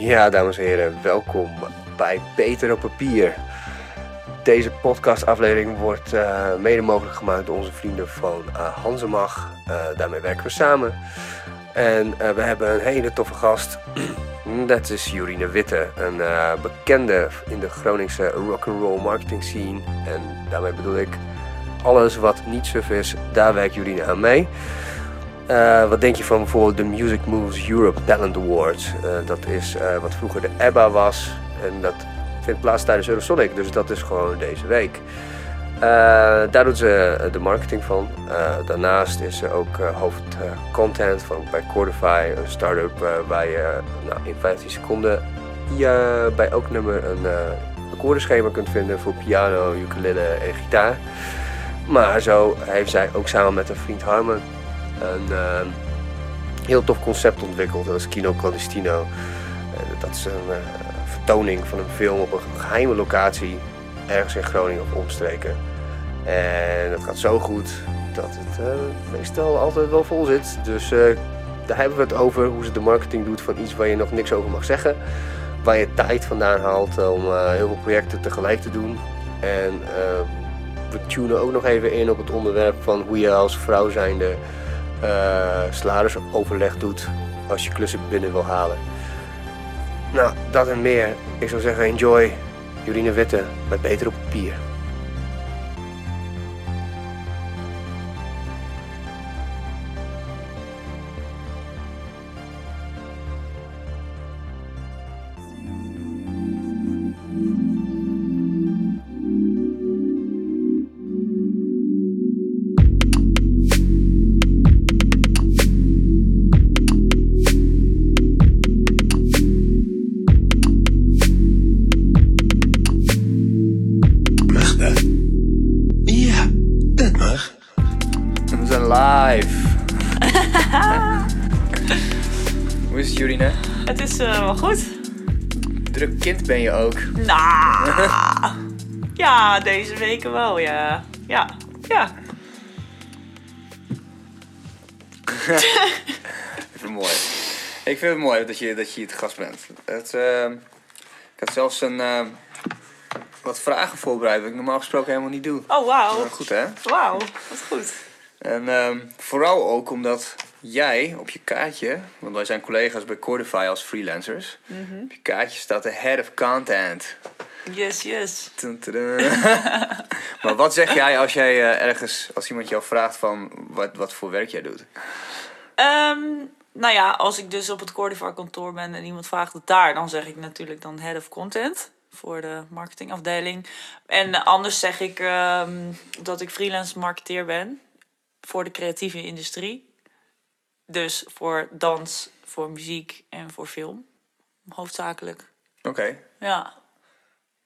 Ja, dames en heren, welkom bij Beter op Papier. Deze podcastaflevering wordt mede mogelijk gemaakt door onze vrienden van Hansemag. Daarmee werken we samen. En we hebben een hele toffe gast. Dat is Jurrine Witte, een bekende in de Groningse rock'n'roll marketing scene. En daarmee bedoel ik alles wat niet suf is, daar werkt Jurrine aan mee. Wat denk je van bijvoorbeeld de Music Moves Europe Talent Awards? Dat is wat vroeger de Ebba was en dat vindt plaats tijdens Eurosonic, dus dat is gewoon deze week. Daar doet ze de marketing van. Daarnaast is ze ook hoofdcontent bij Chordify, een start-up waar je in 15 seconden bij elk nummer een akkoordenschema kunt vinden voor piano, ukulele en gitaar. Maar zo heeft zij ook samen met haar vriend Harmen een heel tof concept ontwikkeld. Dat is Kino Clandestino. Dat is een vertoning van een film op een geheime locatie ergens in Groningen of omstreken. En dat gaat zo goed dat het meestal altijd wel vol zit. Dus daar hebben we het over hoe ze de marketing doet van iets waar je nog niks over mag zeggen. Waar je tijd vandaan haalt om heel veel projecten tegelijk te doen. En we tunen ook nog even in op het onderwerp van hoe je als vrouw zijnde salarisoverleg doet als je klussen binnen wil halen. Nou, dat en meer. Ik zou zeggen, enjoy. Jurrine Witte met Beter op Papier. Ben je ook? Nah. Ja, deze weken wel, ja. Ja, ja. Ik vind het mooi dat je hier te gast bent. Ik had zelfs wat vragen voorbereid, wat ik normaal gesproken helemaal niet doe. Oh, wauw. Goed, hè? Wauw, wat goed. En vooral ook omdat jij op je kaartje, want wij zijn collega's bij Chordify als freelancers, mm-hmm, op je kaartje staat de Head of Content. Yes, yes. Maar wat zeg jij als jij als iemand jou vraagt van wat voor werk jij doet? Nou ja, als ik dus op het Chordify kantoor ben en iemand vraagt het daar, dan zeg ik natuurlijk dan Head of Content voor de marketingafdeling. En anders zeg ik dat ik freelance marketeer ben voor de creatieve industrie. Dus voor dans, voor muziek en voor film. Hoofdzakelijk. Oké. Okay. Ja.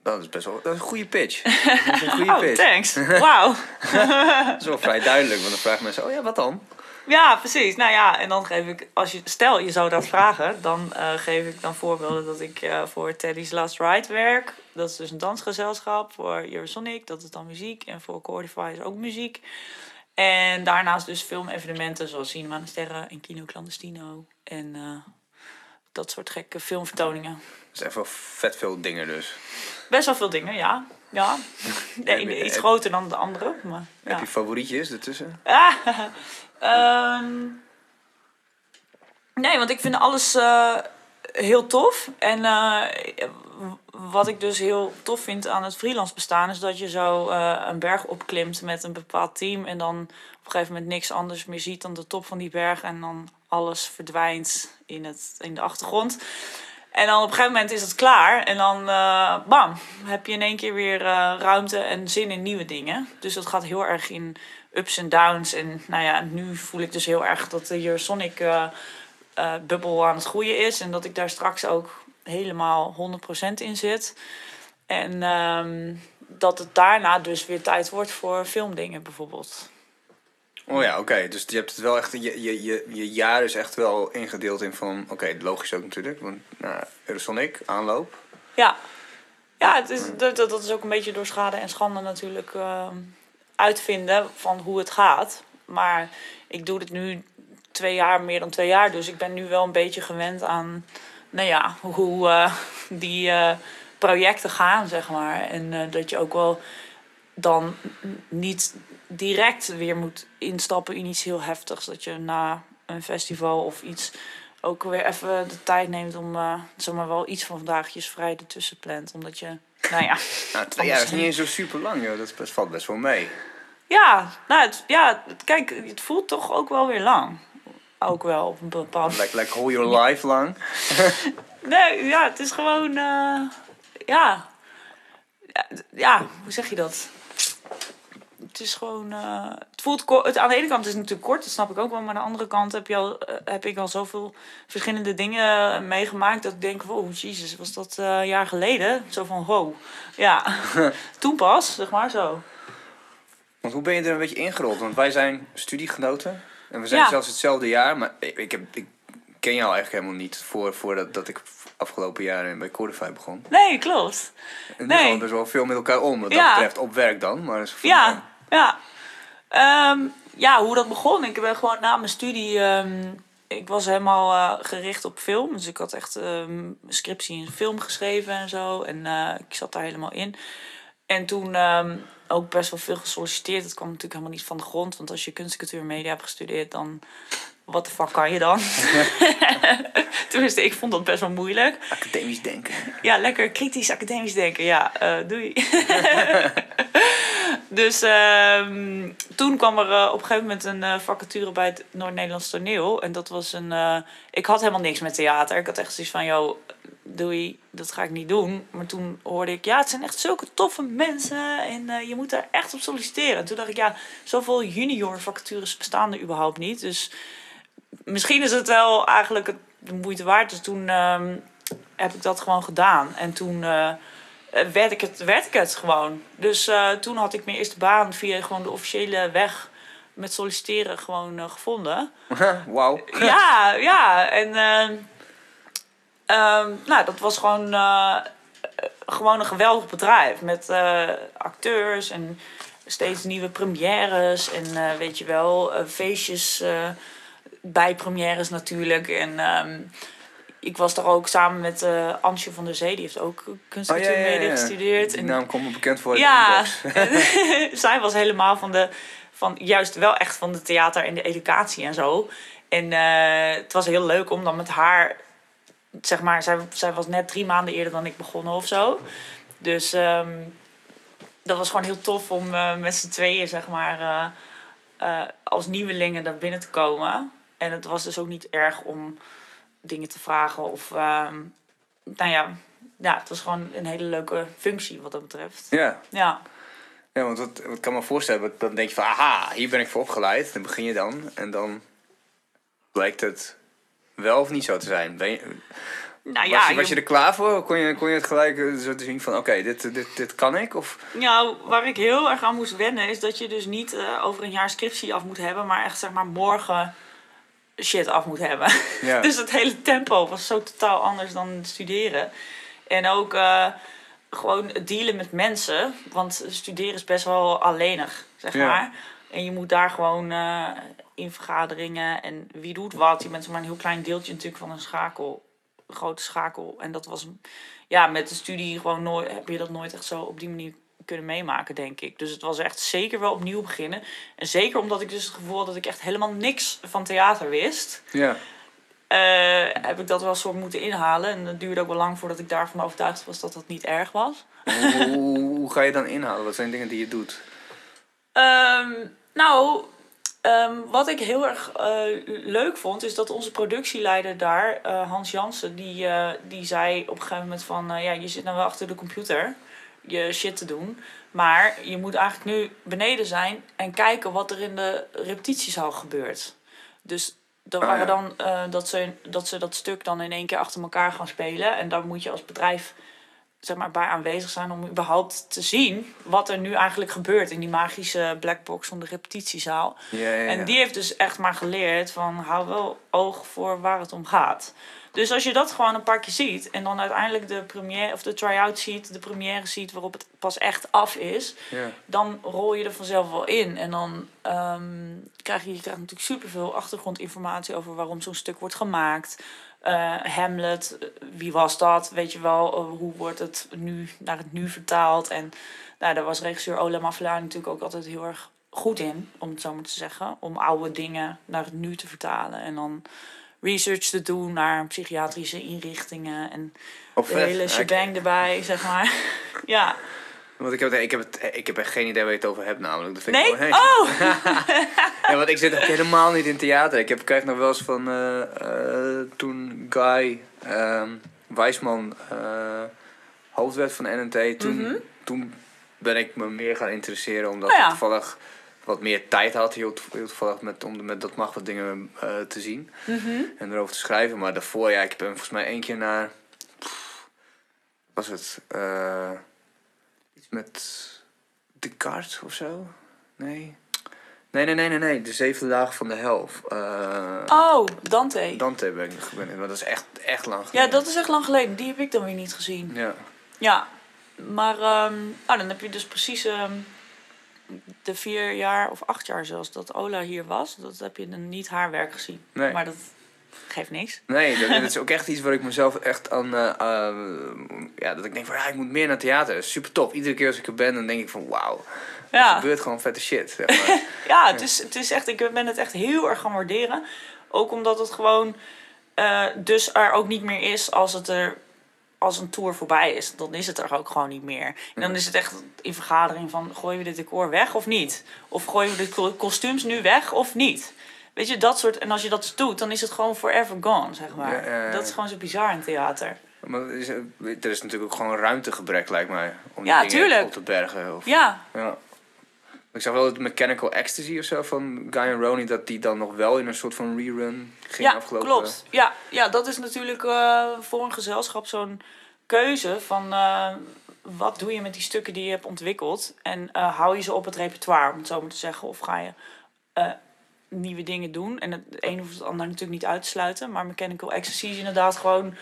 Dat is best wel... Dat is een goede pitch. Dat is een goede pitch. Thanks. Wauw. Dat is wel vrij duidelijk, want dan vragen mensen... Oh ja, wat dan? Ja, precies. Nou ja, en dan geef ik... Stel, je zou dat vragen, dan geef ik dan voorbeelden dat ik voor Teddy's Last Ride werk. Dat is dus een dansgezelschap. Voor Eurosonic, dat is dan muziek. En voor Chordify is ook muziek. En daarnaast dus filmevenementen zoals Cinema en Sterren en Kino Clandestino. En dat soort gekke filmvertoningen. Dus echt wel vet veel dingen dus. Best wel veel dingen, ja. Ja. De ene iets groter dan de andere. Maar, ja. Heb je favorietjes ertussen? Nee, want ik vind alles heel tof. En wat ik dus heel tof vind aan het freelance bestaan is dat je zo een berg opklimt met een bepaald team en dan op een gegeven moment niks anders meer ziet dan de top van die berg en dan alles verdwijnt in de achtergrond. En dan op een gegeven moment is het klaar en dan bam, heb je in één keer weer ruimte en zin in nieuwe dingen. Dus dat gaat heel erg in ups en downs en nou ja, nu voel ik dus heel erg dat de Eurosonic bubbel aan het groeien is en dat ik daar straks ook helemaal 100% in zit. En dat het daarna dus weer tijd wordt voor filmdingen bijvoorbeeld. Oh ja, oké. Dus je hebt het wel echt... Je jaar is echt wel ingedeeld in van... Oké, logisch ook natuurlijk. Want Eurosonic, aanloop. Ja. Ja, dat is ook een beetje door schade en schande natuurlijk uitvinden van hoe het gaat. Maar ik doe het nu meer dan 2 jaar. Dus ik ben nu wel een beetje gewend aan... nou ja, hoe die projecten gaan, zeg maar. En dat je ook wel dan niet direct weer moet instappen in iets heel heftigs. Dat je na een festival of iets ook weer even de tijd neemt om zeg maar wel iets van dagjes vrij ertussen plant. Omdat je, nou ja... Nou, 2 jaar is niet eens zo super lang, joh. Dat valt best wel mee. Ja, nou, kijk, het voelt toch ook wel weer lang. Ook wel, op een bepaald... Like all your life lang? Nee, ja, het is gewoon... Ja, hoe zeg je dat? Het is gewoon... het voelt kort. Aan de ene kant is het natuurlijk kort, dat snap ik ook wel. Maar aan de andere kant heb ik al zoveel verschillende dingen meegemaakt... dat ik denk, wow, jezus, was dat een jaar geleden? Zo van, wow. Ja, toen pas, zeg maar zo. Want hoe ben je er een beetje ingerold? Want wij zijn studiegenoten... En we zijn zelfs hetzelfde jaar, maar ik ken jou eigenlijk helemaal niet voordat ik afgelopen jaar bij Chordify begon. Nee, klopt. En we gaan best wel veel met elkaar om, wat dat betreft, op werk dan. Maar hoe dat begon. Ik ben gewoon na mijn studie, ik was helemaal gericht op film. Dus ik had echt scriptie in film geschreven en zo. En ik zat daar helemaal in. En toen... ook best wel veel gesolliciteerd. Dat kwam natuurlijk helemaal niet van de grond. Want als je kunst, cultuur en media hebt gestudeerd... dan... wat de fuck kan je dan? Tenminste, ik vond dat best wel moeilijk. Academisch denken. Ja, lekker kritisch academisch denken. Ja, doei. Dus toen kwam er op een gegeven moment een vacature bij het Noord-Nederlands Toneel. En dat was een... ik had helemaal niks met theater. Ik had echt zoiets van, joh, doei, dat ga ik niet doen. Maar toen hoorde ik, ja, het zijn echt zulke toffe mensen. En je moet daar echt op solliciteren. En toen dacht ik, ja, zoveel junior vacatures bestaan er überhaupt niet. Dus misschien is het wel eigenlijk de moeite waard. Dus toen heb ik dat gewoon gedaan. En toen... werd ik het gewoon. Dus toen had ik mijn eerste baan via gewoon de officiële weg met solliciteren gewoon gevonden. Wauw. Ja. En dat was gewoon een geweldig bedrijf met acteurs en steeds nieuwe premières en weet je wel, feestjes bij premières natuurlijk en... ik was daar ook samen met Antje van der Zee. Die heeft ook kunstcultuur mede gestudeerd. Die naam komt me bekend voor. Ja, zij was helemaal juist wel echt van de theater en de educatie en zo. En het was heel leuk om dan met haar... Zeg maar, zij was net 3 maanden eerder dan ik begonnen of zo. Dus dat was gewoon heel tof om met z'n tweeën, zeg maar... als nieuwelingen daar binnen te komen. En het was dus ook niet erg om... dingen te vragen of... het was gewoon een hele leuke functie wat dat betreft. Ja want wat kan me voorstellen, dan denk je van... aha, hier ben ik voor opgeleid. Dan begin je dan en dan blijkt het wel of niet zo te zijn. Was je er klaar voor? Kon je het gelijk zo te zien van... oké, dit kan ik? Of... Ja, waar ik heel erg aan moest wennen... is dat je dus niet over een jaar scriptie af moet hebben... maar echt zeg maar morgen... shit af moet hebben. Ja. Dus dat hele tempo was zo totaal anders dan studeren. En ook gewoon dealen met mensen. Want studeren is best wel alleenig, zeg maar. En je moet daar gewoon in vergaderingen en wie doet wat. Je bent maar een heel klein deeltje natuurlijk van een grote schakel. En dat was, met de studie gewoon nooit, heb je dat nooit echt zo op die manier kunnen meemaken, denk ik. Dus het was echt zeker wel opnieuw beginnen. En zeker omdat ik dus het gevoel had dat ik echt helemaal niks van theater wist. Ja. Heb ik dat wel soort moeten inhalen. En dat duurde ook wel lang voordat ik daarvan overtuigd was dat dat niet erg was. Hoe ga je dan inhalen? Wat zijn dingen die je doet? Wat ik heel erg leuk vond... is dat onze productieleider daar, Hans Jansen... die zei op een gegeven moment van... je zit nou wel achter de computer... je shit te doen. Maar je moet eigenlijk nu beneden zijn... en kijken wat er in de repetitiezaal gebeurt. Dus dat waren dan dat ze dat stuk dan in één keer achter elkaar gaan spelen. En daar moet je als bedrijf zeg maar bij aanwezig zijn... om überhaupt te zien wat er nu eigenlijk gebeurt... in die magische blackbox van de repetitiezaal. Ja. En die heeft dus echt maar geleerd van... hou wel oog voor waar het om gaat... Dus als je dat gewoon een paar keer ziet... en dan uiteindelijk de première of de try-out ziet... de première ziet waarop het pas echt af is... Yeah. Dan rol je er vanzelf wel in. En dan krijg je natuurlijk superveel achtergrondinformatie... over waarom zo'n stuk wordt gemaakt... Hamlet, wie was dat, weet je wel, hoe wordt het nu naar het nu vertaald. En nou, daar was regisseur Olamafelaar natuurlijk ook altijd heel erg goed in, om het zo maar te zeggen, om oude dingen naar het nu te vertalen en dan research te doen naar psychiatrische inrichtingen en of de hele shebang erbij, zeg maar. Ja. Want ik heb echt geen idee waar je het over hebt namelijk. Dat vind nee? Ik wel, oh! Ja, want ik zit ook helemaal niet in theater. Ik krijg nog wel eens van toen Guy Wijsman hoofd werd van NNT. Toen ben ik me meer gaan interesseren omdat ik toevallig wat meer tijd had. Heel toevallig om met dat mag wat dingen te zien. En erover te schrijven. Maar daarvoor, ja, ik ben volgens mij 1 keer naar... was het... met de kart of zo? Nee. De 7e laag van de hel. Dante. Dante ben ik. Maar dat is echt lang geleden. Ja, dat is echt lang geleden. Die heb ik dan weer niet gezien. Ja. Maar dan heb je dus precies de 4 jaar of 8 jaar zelfs dat Ola hier was. Dat heb je dan niet haar werk gezien. Nee. Maar dat geeft niks. Nee, dat is ook echt iets waar ik mezelf echt aan... dat ik denk van, ik moet meer naar theater. Super top. Iedere keer als ik er ben, dan denk ik van, wauw. Er gebeurt gewoon vette shit. Zeg maar. Ja, het is echt... Ik ben het echt heel erg gaan waarderen. Ook omdat het gewoon... dus er ook niet meer is als het er... Als een tour voorbij is, dan is het er ook gewoon niet meer. En dan is het echt in vergadering van... Gooien we dit decor weg of niet? Of gooien we de kostuums nu weg of niet? Weet je, dat soort... En als je dat doet, dan is het gewoon forever gone, zeg maar. Ja. Dat is gewoon zo bizar in theater. Maar er is natuurlijk ook gewoon ruimtegebrek, lijkt mij. Om die dingen op te bergen. Of, ja. Ik zag wel het Mechanical Ecstasy of zo van Guy en Ronnie... dat die dan nog wel in een soort van rerun ging afgelopen. Klopt. Ja, dat is natuurlijk voor een gezelschap zo'n keuze van... wat doe je met die stukken die je hebt ontwikkeld? En hou je ze op het repertoire, om het zo maar te zeggen? Of ga je... nieuwe dingen doen. En het een hoeft het ander natuurlijk niet uit te sluiten. Maar Mechanical Ecstasy is inderdaad gewoon...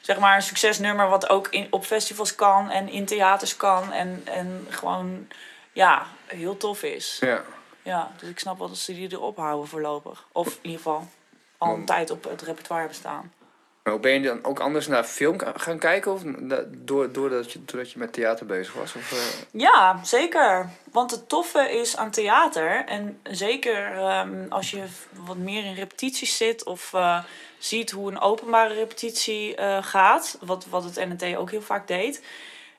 zeg maar een succesnummer... wat ook op festivals kan... en in theaters kan. En gewoon... ja, heel tof is. Ja, dus ik snap wel dat ze die erop houden voorlopig. Of in ieder geval... al een tijd op het repertoire bestaan. Maar ben je dan ook anders naar film gaan kijken? Of doordat je met theater bezig was? Of, Ja, zeker. Want het toffe is aan theater... en zeker als je wat meer in repetities zit... of ziet hoe een openbare repetitie gaat... wat het NNT ook heel vaak deed...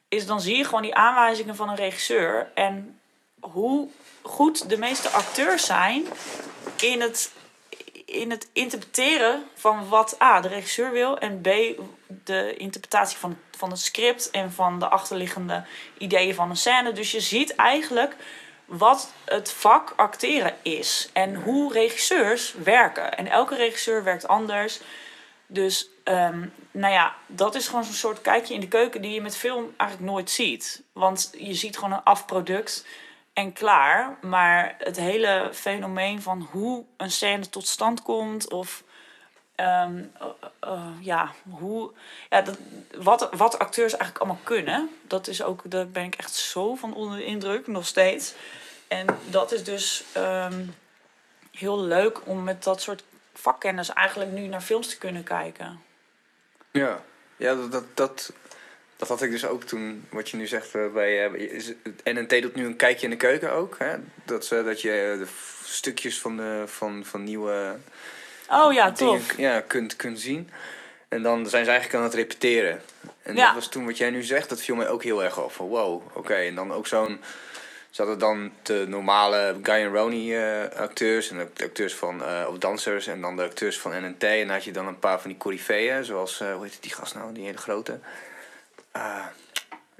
is dan zie je gewoon die aanwijzingen van een regisseur... en hoe goed de meeste acteurs zijn in het interpreteren van wat A, de regisseur wil... en B, de interpretatie van het script... en van de achterliggende ideeën van een scène. Dus je ziet eigenlijk wat het vak acteren is... en hoe regisseurs werken. En elke regisseur werkt anders. Dus dat is gewoon zo'n soort kijkje in de keuken... die je met film eigenlijk nooit ziet. Want je ziet gewoon een afproduct... en klaar, maar het hele fenomeen van hoe een scène tot stand komt... of wat acteurs eigenlijk allemaal kunnen... dat is ook, daar ben ik echt zo van onder de indruk, nog steeds. En dat is dus heel leuk om met dat soort vakkennis... eigenlijk nu naar films te kunnen kijken. Ja, dat had ik dus ook toen, wat je nu zegt, NNT doet nu een kijkje in de keuken ook. Hè? Dat je de stukjes van nieuwe dingen kunt zien. En dan zijn ze eigenlijk aan het repeteren. En dat was toen wat jij nu zegt, dat viel mij ook heel erg op. Van wow, oké. En dan ook zat er dan de normale Guy en Ronnie acteurs en de acteurs van of dansers en dan de acteurs van NNT. En dan had je dan een paar van die coryfeeën, zoals, hoe heet die gast nou, die hele grote...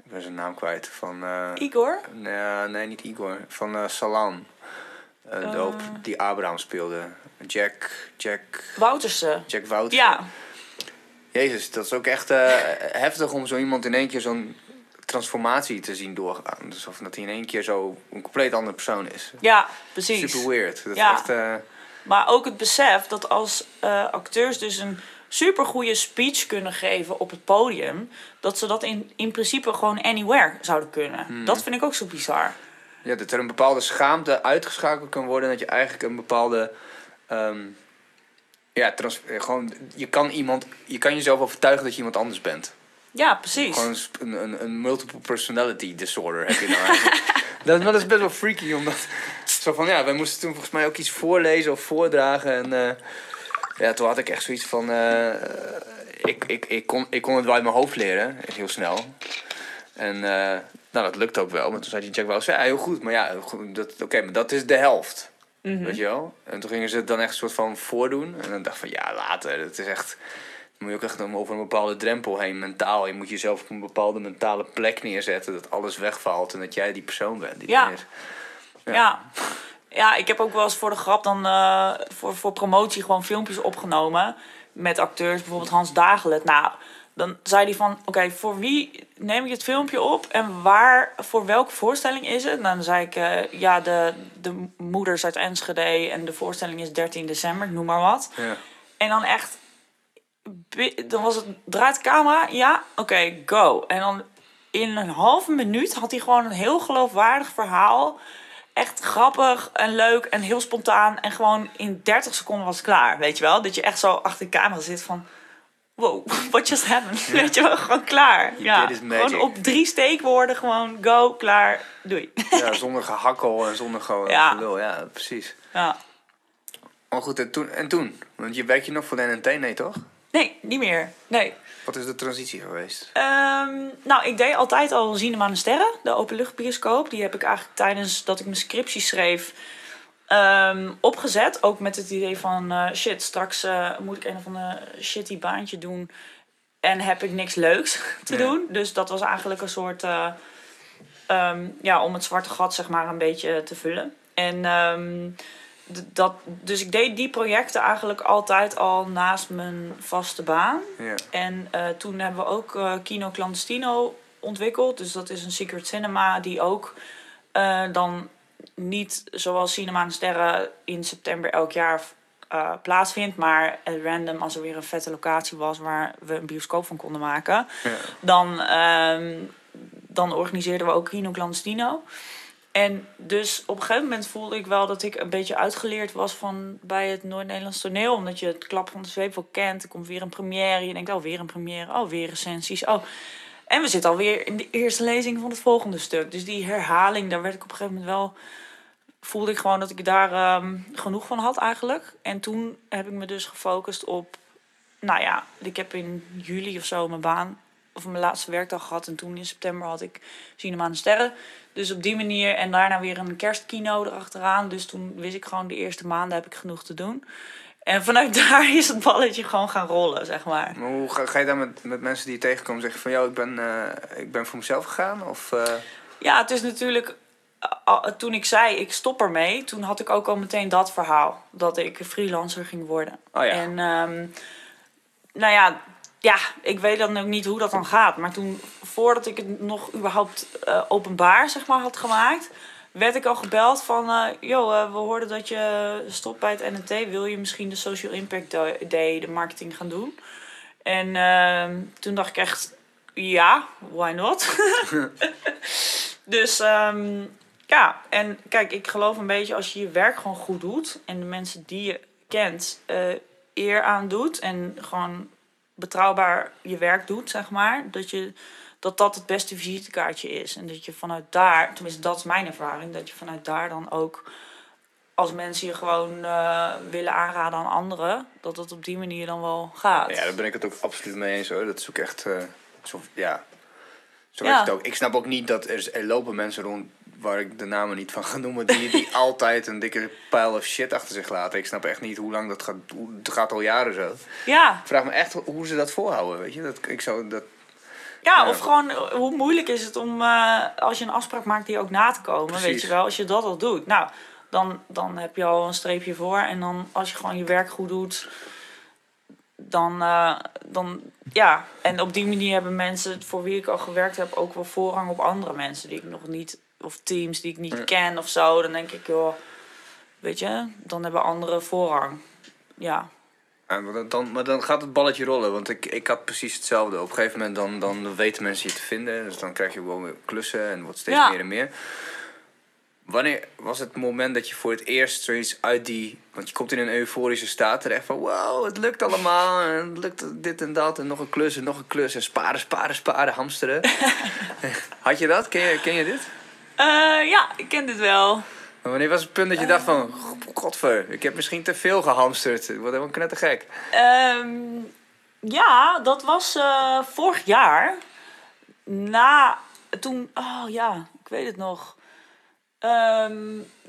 ik ben zijn naam kwijt. Van, Igor? Nee, niet Igor. van Salam. De hoop die Abraham speelde. Jack Woutersen. Jack Woutersen. Ja. Jezus, dat is ook echt heftig om zo iemand in één keer zo'n transformatie te zien doorgaan. Dus of dat hij in één keer zo een compleet andere persoon is. Ja, precies. Super weird. Dat is echt, maar ook het besef dat als acteurs dus een... super goede speech kunnen geven op het podium... dat ze dat in principe gewoon anywhere zouden kunnen. Dat vind ik ook zo bizar. Ja, dat er een bepaalde schaamte uitgeschakeld kan worden... en dat je eigenlijk een bepaalde Ja, gewoon, je kan jezelf overtuigen dat je iemand anders bent. Ja, precies. Gewoon een multiple personality disorder heb je nou eigenlijk. Dat is best wel freaky, omdat... Zo van, ja, wij moesten toen volgens mij ook iets voorlezen of voordragen. En ja, toen had ik echt zoiets van... Ik kon het wel uit mijn hoofd leren, heel snel. En nou, dat lukt ook wel. Maar toen zei die Jack wel eens, ja, heel goed. Maar ja, oké, maar dat is de helft. Mm-hmm. Weet je wel? En toen gingen ze het dan echt een soort van voordoen. En dan dacht ik van, ja, later. Dat is echt... Dan moet je ook echt over een bepaalde drempel heen, mentaal. Je moet jezelf op een bepaalde mentale plek neerzetten. Dat alles wegvalt en dat jij die persoon bent. Die ja. Is. Ja. Ja. Ja, ik heb ook wel eens voor de grap dan voor promotie gewoon filmpjes opgenomen. Met acteurs, bijvoorbeeld Hans Dagelet. Nou, dan zei hij van, oké, voor wie neem ik het filmpje op? En voor welke voorstelling is het? Nou, dan zei ik, ja, de moeders uit Enschede. En de voorstelling is 13 december, noem maar wat. Ja. En dan echt... Dan was het, draait de camera, ja, oké, go. En dan in een halve minuut had hij gewoon een heel geloofwaardig verhaal. Echt grappig en leuk en heel spontaan. En gewoon in 30 seconden was het klaar, weet je wel. Dat je echt zo achter de camera zit van... Wow, what just happened? Ja. Weet je wel, gewoon klaar. Ja, gewoon op 3 steekwoorden, gewoon go, klaar, doei. Ja, zonder gehakkel en zonder gewoon gelul, ja, precies. Ja. Maar goed, en toen? Want je werkt je nog voor de NNT, nee toch? Nee, niet meer. Nee. Wat is de transitie geweest? Nou, ik deed altijd al Cinema en Sterren, de openluchtbioscoop. Die heb ik eigenlijk tijdens dat ik mijn scriptie schreef opgezet. Ook met het idee van shit, straks moet ik een of ander shitty baantje doen. En heb ik niks leuks te doen. Dus dat was eigenlijk een soort... om het zwarte gat zeg maar een beetje te vullen. En... dus ik deed die projecten eigenlijk altijd al naast mijn vaste baan. Yeah. En toen hebben we ook Kino Clandestino ontwikkeld. Dus dat is een secret cinema die ook dan niet zoals Cinema en Sterren in september elk jaar plaatsvindt. Maar random als er weer een vette locatie was waar we een bioscoop van konden maken. Yeah. Dan organiseerden we ook Kino Clandestino. En dus op een gegeven moment voelde ik wel dat ik een beetje uitgeleerd was van bij het Noord-Nederlands Toneel. Omdat je het klap van de zweep wel kent. Er komt weer een première. Je denkt, oh, weer een première. Oh, weer recensies. Oh. En we zitten alweer in de eerste lezing van het volgende stuk. Dus die herhaling, daar werd ik op een gegeven moment wel... Voelde ik gewoon dat ik daar genoeg van had eigenlijk. En toen heb ik me dus gefocust op... Nou ja, ik heb in juli of zo mijn baan... Of mijn laatste werkdag gehad. En toen in september had ik Cinema en Sterren. Dus op die manier. En daarna weer een kerstkino erachteraan. Dus toen wist ik gewoon de eerste maanden heb ik genoeg te doen. En vanuit daar is het balletje gewoon gaan rollen, zeg maar. Maar hoe ga je dan met mensen die je tegenkomt zeggen van... jou, ik ben voor mezelf gegaan? Of, Ja, het is natuurlijk... Toen ik zei, ik stop ermee... Toen had ik ook al meteen dat verhaal. Dat ik freelancer ging worden. Oh ja. En nou ja... Ja, ik weet dan ook niet hoe dat dan gaat. Maar toen, voordat ik het nog überhaupt openbaar zeg maar, had gemaakt... werd ik al gebeld van... we hoorden dat je stopt bij het NNT. Wil je misschien de Social Impact Day, de marketing gaan doen? En toen dacht ik echt... Ja, why not? Dus ja, en kijk, ik geloof een beetje... als je je werk gewoon goed doet... en de mensen die je kent eer aan doet... en gewoon... betrouwbaar je werk doet, zeg maar... dat het beste visitekaartje is. En dat je vanuit daar... tenminste, dat is mijn ervaring... dat je vanuit daar dan ook... als mensen je gewoon willen aanraden aan anderen... dat het op die manier dan wel gaat. Ja, daar ben ik het ook absoluut mee eens, hoor. Dat is ook echt... Het ook. Ik snap ook niet dat er lopen mensen rond... waar ik de namen niet van ga noemen... die altijd een dikke pile of shit achter zich laten. Ik snap echt niet hoe lang dat gaat. Het gaat al jaren zo. Ja. Ik vraag me echt hoe ze dat volhouden, weet je. Of gewoon hoe moeilijk is het om... als je een afspraak maakt die ook na te komen, precies. Weet je wel. Als je dat al doet, nou, dan heb je al een streepje voor. En dan als je gewoon je werk goed doet... Dan, en op die manier hebben mensen voor wie ik al gewerkt heb... ook wel voorrang op andere mensen die ik nog niet... of teams die ik niet ken of zo... dan denk ik, joh, weet je... dan hebben anderen voorrang. Ja. Maar dan gaat het balletje rollen... want ik had precies hetzelfde. Op een gegeven moment dan weten mensen je te vinden... dus dan krijg je gewoon weer klussen en wordt steeds meer en meer. Wanneer was het moment dat je voor het eerst zoiets uit die... Want je komt in een euforische staat terecht van... Wow, het lukt allemaal. En het lukt dit en dat. En nog een klus en nog een klus. En sparen, hamsteren. Had je dat? Ken je dit? Ja, ik ken dit wel. Maar wanneer was het punt dat je dacht van... Godver, ik heb misschien te veel gehamsterd. Ik word helemaal knettergek. Ja, dat was vorig jaar. Toen... Oh ja, ik weet het nog...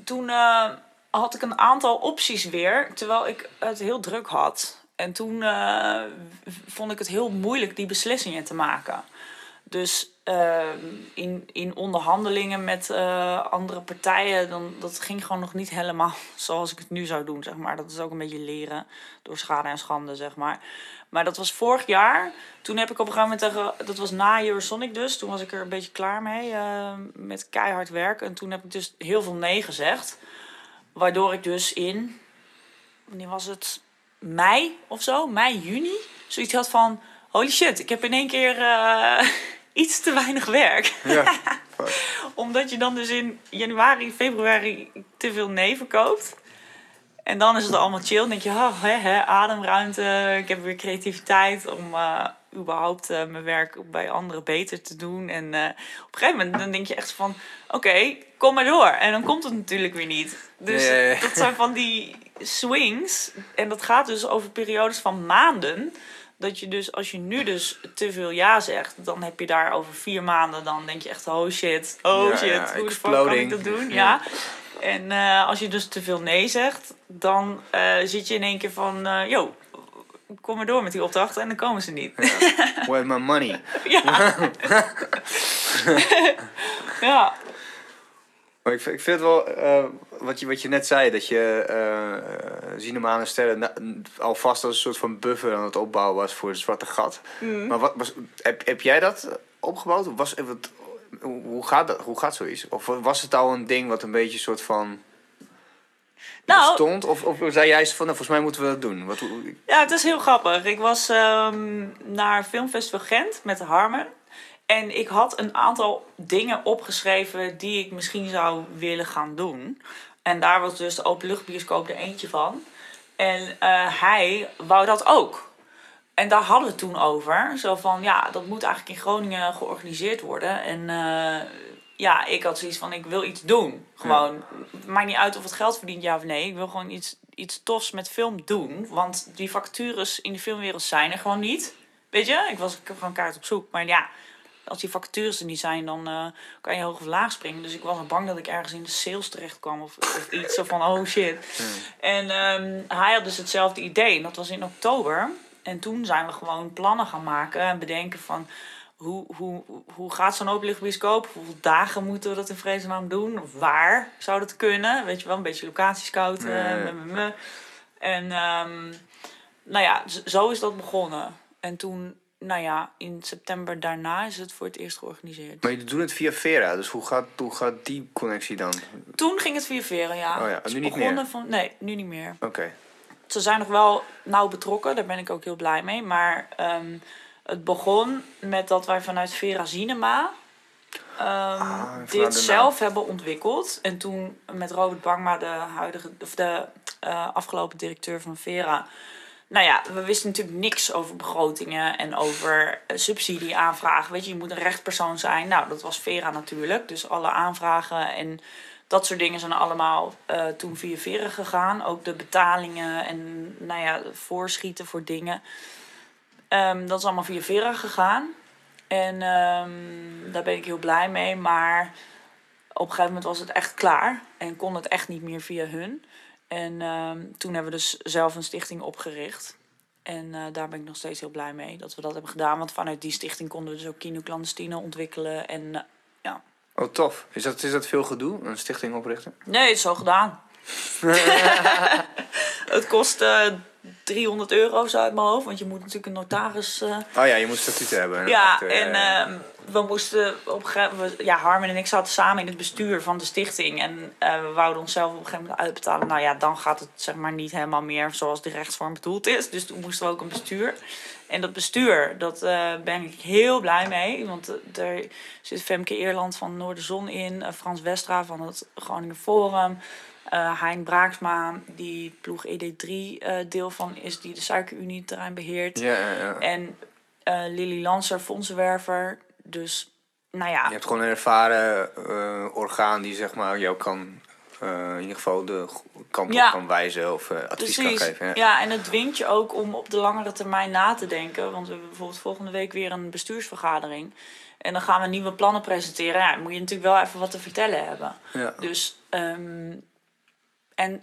Toen had ik een aantal opties weer, terwijl ik het heel druk had. En toen vond ik het heel moeilijk die beslissingen te maken. Dus in onderhandelingen met andere partijen, dat ging gewoon nog niet helemaal zoals ik het nu zou doen, zeg maar. Dat is ook een beetje leren door schade en schande, zeg maar. Maar dat was vorig jaar. Toen heb ik op een gegeven moment dat was na Eurosonic dus. Toen was ik er een beetje klaar mee met keihard werken. En toen heb ik dus heel veel nee gezegd. Waardoor ik dus in, wanneer was het? Mei of zo? Mei, juni? Zoiets had van, holy shit, ik heb in één keer iets te weinig werk. Ja, omdat je dan dus in januari, februari te veel nee verkoopt. En dan is het allemaal chill. Dan denk je, oh, ademruimte. Ik heb weer creativiteit om überhaupt mijn werk bij anderen beter te doen. En op een gegeven moment dan denk je echt van... Oké, kom maar door. En dan komt het natuurlijk weer niet. Dus nee. Dat zijn van die swings. En dat gaat dus over periodes van maanden. Dat je dus, als je nu dus te veel ja zegt... dan heb je daar over 4 maanden... dan denk je echt, oh shit. Ja, hoe de fuck kan ik dat doen? Ja. En als je dus te veel nee zegt, dan zit je in één keer van... Yo, kom maar door met die opdrachten en dan komen ze niet. Ja. Where's my money? Ja. Ja. Maar ik vind het wel... Wat je net zei, dat je Cinema en Sterren alvast als een soort van buffer aan het opbouwen was voor het zwarte gat. Mm. Maar heb jij dat opgebouwd? Hoe gaat zoiets? Of was het al een ding wat een beetje soort van bestond? Of zei jij van, volgens mij moeten we dat doen? Ja, het is heel grappig. Ik was naar Filmfestival Gent met Harmen. En ik had een aantal dingen opgeschreven die ik misschien zou willen gaan doen. En daar was dus de openluchtbioscoop er eentje van. En hij wou dat ook. En daar hadden we het toen over. Zo van, ja, dat moet eigenlijk in Groningen georganiseerd worden. En ik had zoiets van, ik wil iets doen. Gewoon, Het maakt niet uit of het geld verdient, ja of nee. Ik wil gewoon iets tofs met film doen. Want die vacatures in de filmwereld zijn er gewoon niet. Weet je, ik heb gewoon kaart op zoek. Maar ja, als die vacatures er niet zijn, dan kan je hoog of laag springen. Dus ik was bang dat ik ergens in de sales terecht kwam of iets. Zo van, oh shit. En hij had dus hetzelfde idee. En dat was in oktober. En toen zijn we gewoon plannen gaan maken en bedenken van... Hoe gaat zo'n openluchtbioscoop? Hoeveel dagen moeten we dat in vredesnaam doen? Waar zou dat kunnen? Weet je wel, een beetje locatiescouten. Nee. En zo is dat begonnen. En toen, in september daarna is het voor het eerst georganiseerd. Maar je doet het via Vera, dus hoe gaat die connectie dan? Toen ging het via Vera, ja. Oh ja, nu niet meer? Nee, nu niet meer. Oké. Ze zijn nog wel nauw betrokken, daar ben ik ook heel blij mee. Maar het begon met dat wij vanuit Vera Cinema dit zelf hebben ontwikkeld. En toen met Robert Bangma, de huidige, of de afgelopen directeur van Vera... we wisten natuurlijk niks over begrotingen en over subsidieaanvragen. Weet je moet een rechtspersoon zijn. Nou, dat was Vera natuurlijk. Dus alle aanvragen en... Dat soort dingen zijn allemaal toen via Vera gegaan. Ook de betalingen en voorschieten voor dingen. Dat is allemaal via Vera gegaan. En daar ben ik heel blij mee. Maar op een gegeven moment was het echt klaar. En kon het echt niet meer via hun. En toen hebben we dus zelf een stichting opgericht. En daar ben ik nog steeds heel blij mee dat we dat hebben gedaan. Want vanuit die stichting konden we dus ook Kino Clandestino ontwikkelen. En ja... Oh, tof. Is dat veel gedoe, een stichting oprichten? Nee, het is zo gedaan. Het kost €300 zo uit mijn hoofd. Want je moet natuurlijk een notaris... je moet statuten hebben. Ja, en we moesten Harmen en ik zaten samen in het bestuur van de stichting. En we wouden onszelf op een gegeven moment uitbetalen. Nou ja, dan gaat het zeg maar niet helemaal meer zoals de rechtsvorm bedoeld is. Dus toen moesten we ook een bestuur. En dat bestuur, dat ben ik heel blij mee. Want er zit Femke Eerland van Noorderzon in. Frans Westra van het Groninger Forum. Hein Braaksma, die ploeg ED3 deel van is, die de Suikerunie terrein beheert. Ja. En Lily Lanser, Fonsenwerver. Dus, nou ja. Je hebt gewoon een ervaren orgaan die zeg maar jou kan, in ieder geval de kant op kan wijzen of advies kan geven. Ja, en het dwingt je ook om op de langere termijn na te denken. Want we hebben bijvoorbeeld volgende week weer een bestuursvergadering. En dan gaan we nieuwe plannen presenteren. Ja, dan moet je natuurlijk wel even wat te vertellen hebben. Ja. Dus,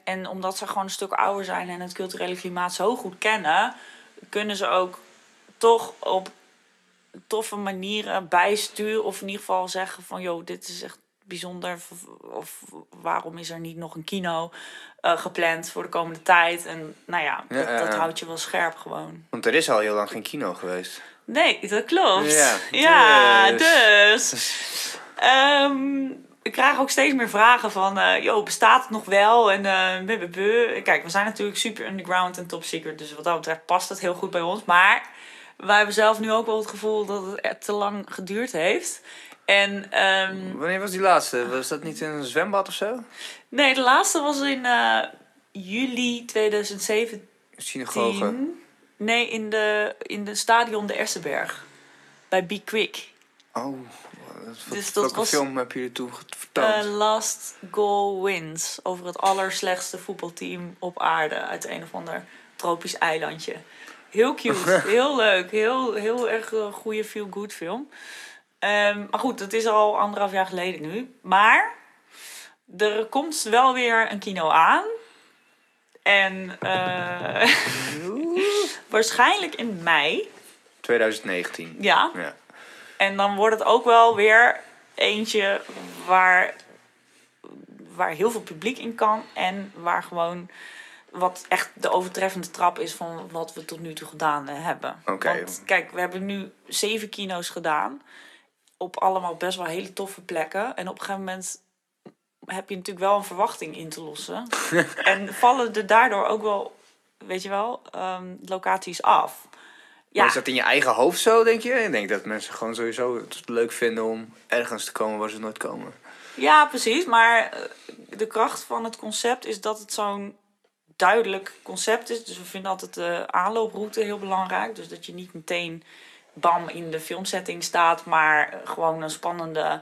en omdat ze gewoon een stuk ouder zijn en het culturele klimaat zo goed kennen, kunnen ze ook toch op toffe manieren bijsturen. Of in ieder geval zeggen van, joh, dit is echt bijzonder. Of waarom is er niet nog een kino gepland voor de komende tijd? En nou ja, dat houdt je wel scherp gewoon. Want er is al heel lang geen kino geweest. Nee, dat klopt. Ja, dus. Ik krijg ook steeds meer vragen van, bestaat het nog wel? En kijk, we zijn natuurlijk super underground en top secret. Dus wat dat betreft past dat heel goed bij ons. Maar wij hebben zelf nu ook wel het gevoel dat het te lang geduurd heeft. En, wanneer was die laatste? Was dat niet in een zwembad of zo? Nee, de laatste was in juli 2017. Synagoge? Nee, in de stadion de Essenberg. Bij Be Quick. Oh, welke film heb je toen verteld? The Last Goal Wins. Over het allerslechtste voetbalteam op aarde. Uit een of ander tropisch eilandje. Heel cute, heel leuk. Heel erg een goede feel-good film. Maar goed, dat is al 1,5 jaar geleden nu. Maar er komt wel weer een kino aan. En waarschijnlijk in mei. 2019. Ja. En dan wordt het ook wel weer eentje waar heel veel publiek in kan. En waar gewoon wat echt de overtreffende trap is van wat we tot nu toe gedaan hebben. Okay. Want kijk, we hebben nu 7 kino's gedaan. Op allemaal best wel hele toffe plekken. En op een gegeven moment heb je natuurlijk wel een verwachting in te lossen. En vallen er daardoor ook wel, weet je wel, locaties af. Ja. Maar is dat in je eigen hoofd zo, denk je? Ik denk dat mensen gewoon sowieso het leuk vinden om ergens te komen waar ze nooit komen. Ja, precies. Maar de kracht van het concept is dat het zo'n duidelijk concept is. Dus we vinden altijd de aanlooproute heel belangrijk. Dus dat je niet meteen bam in de filmsetting staat, maar gewoon een spannende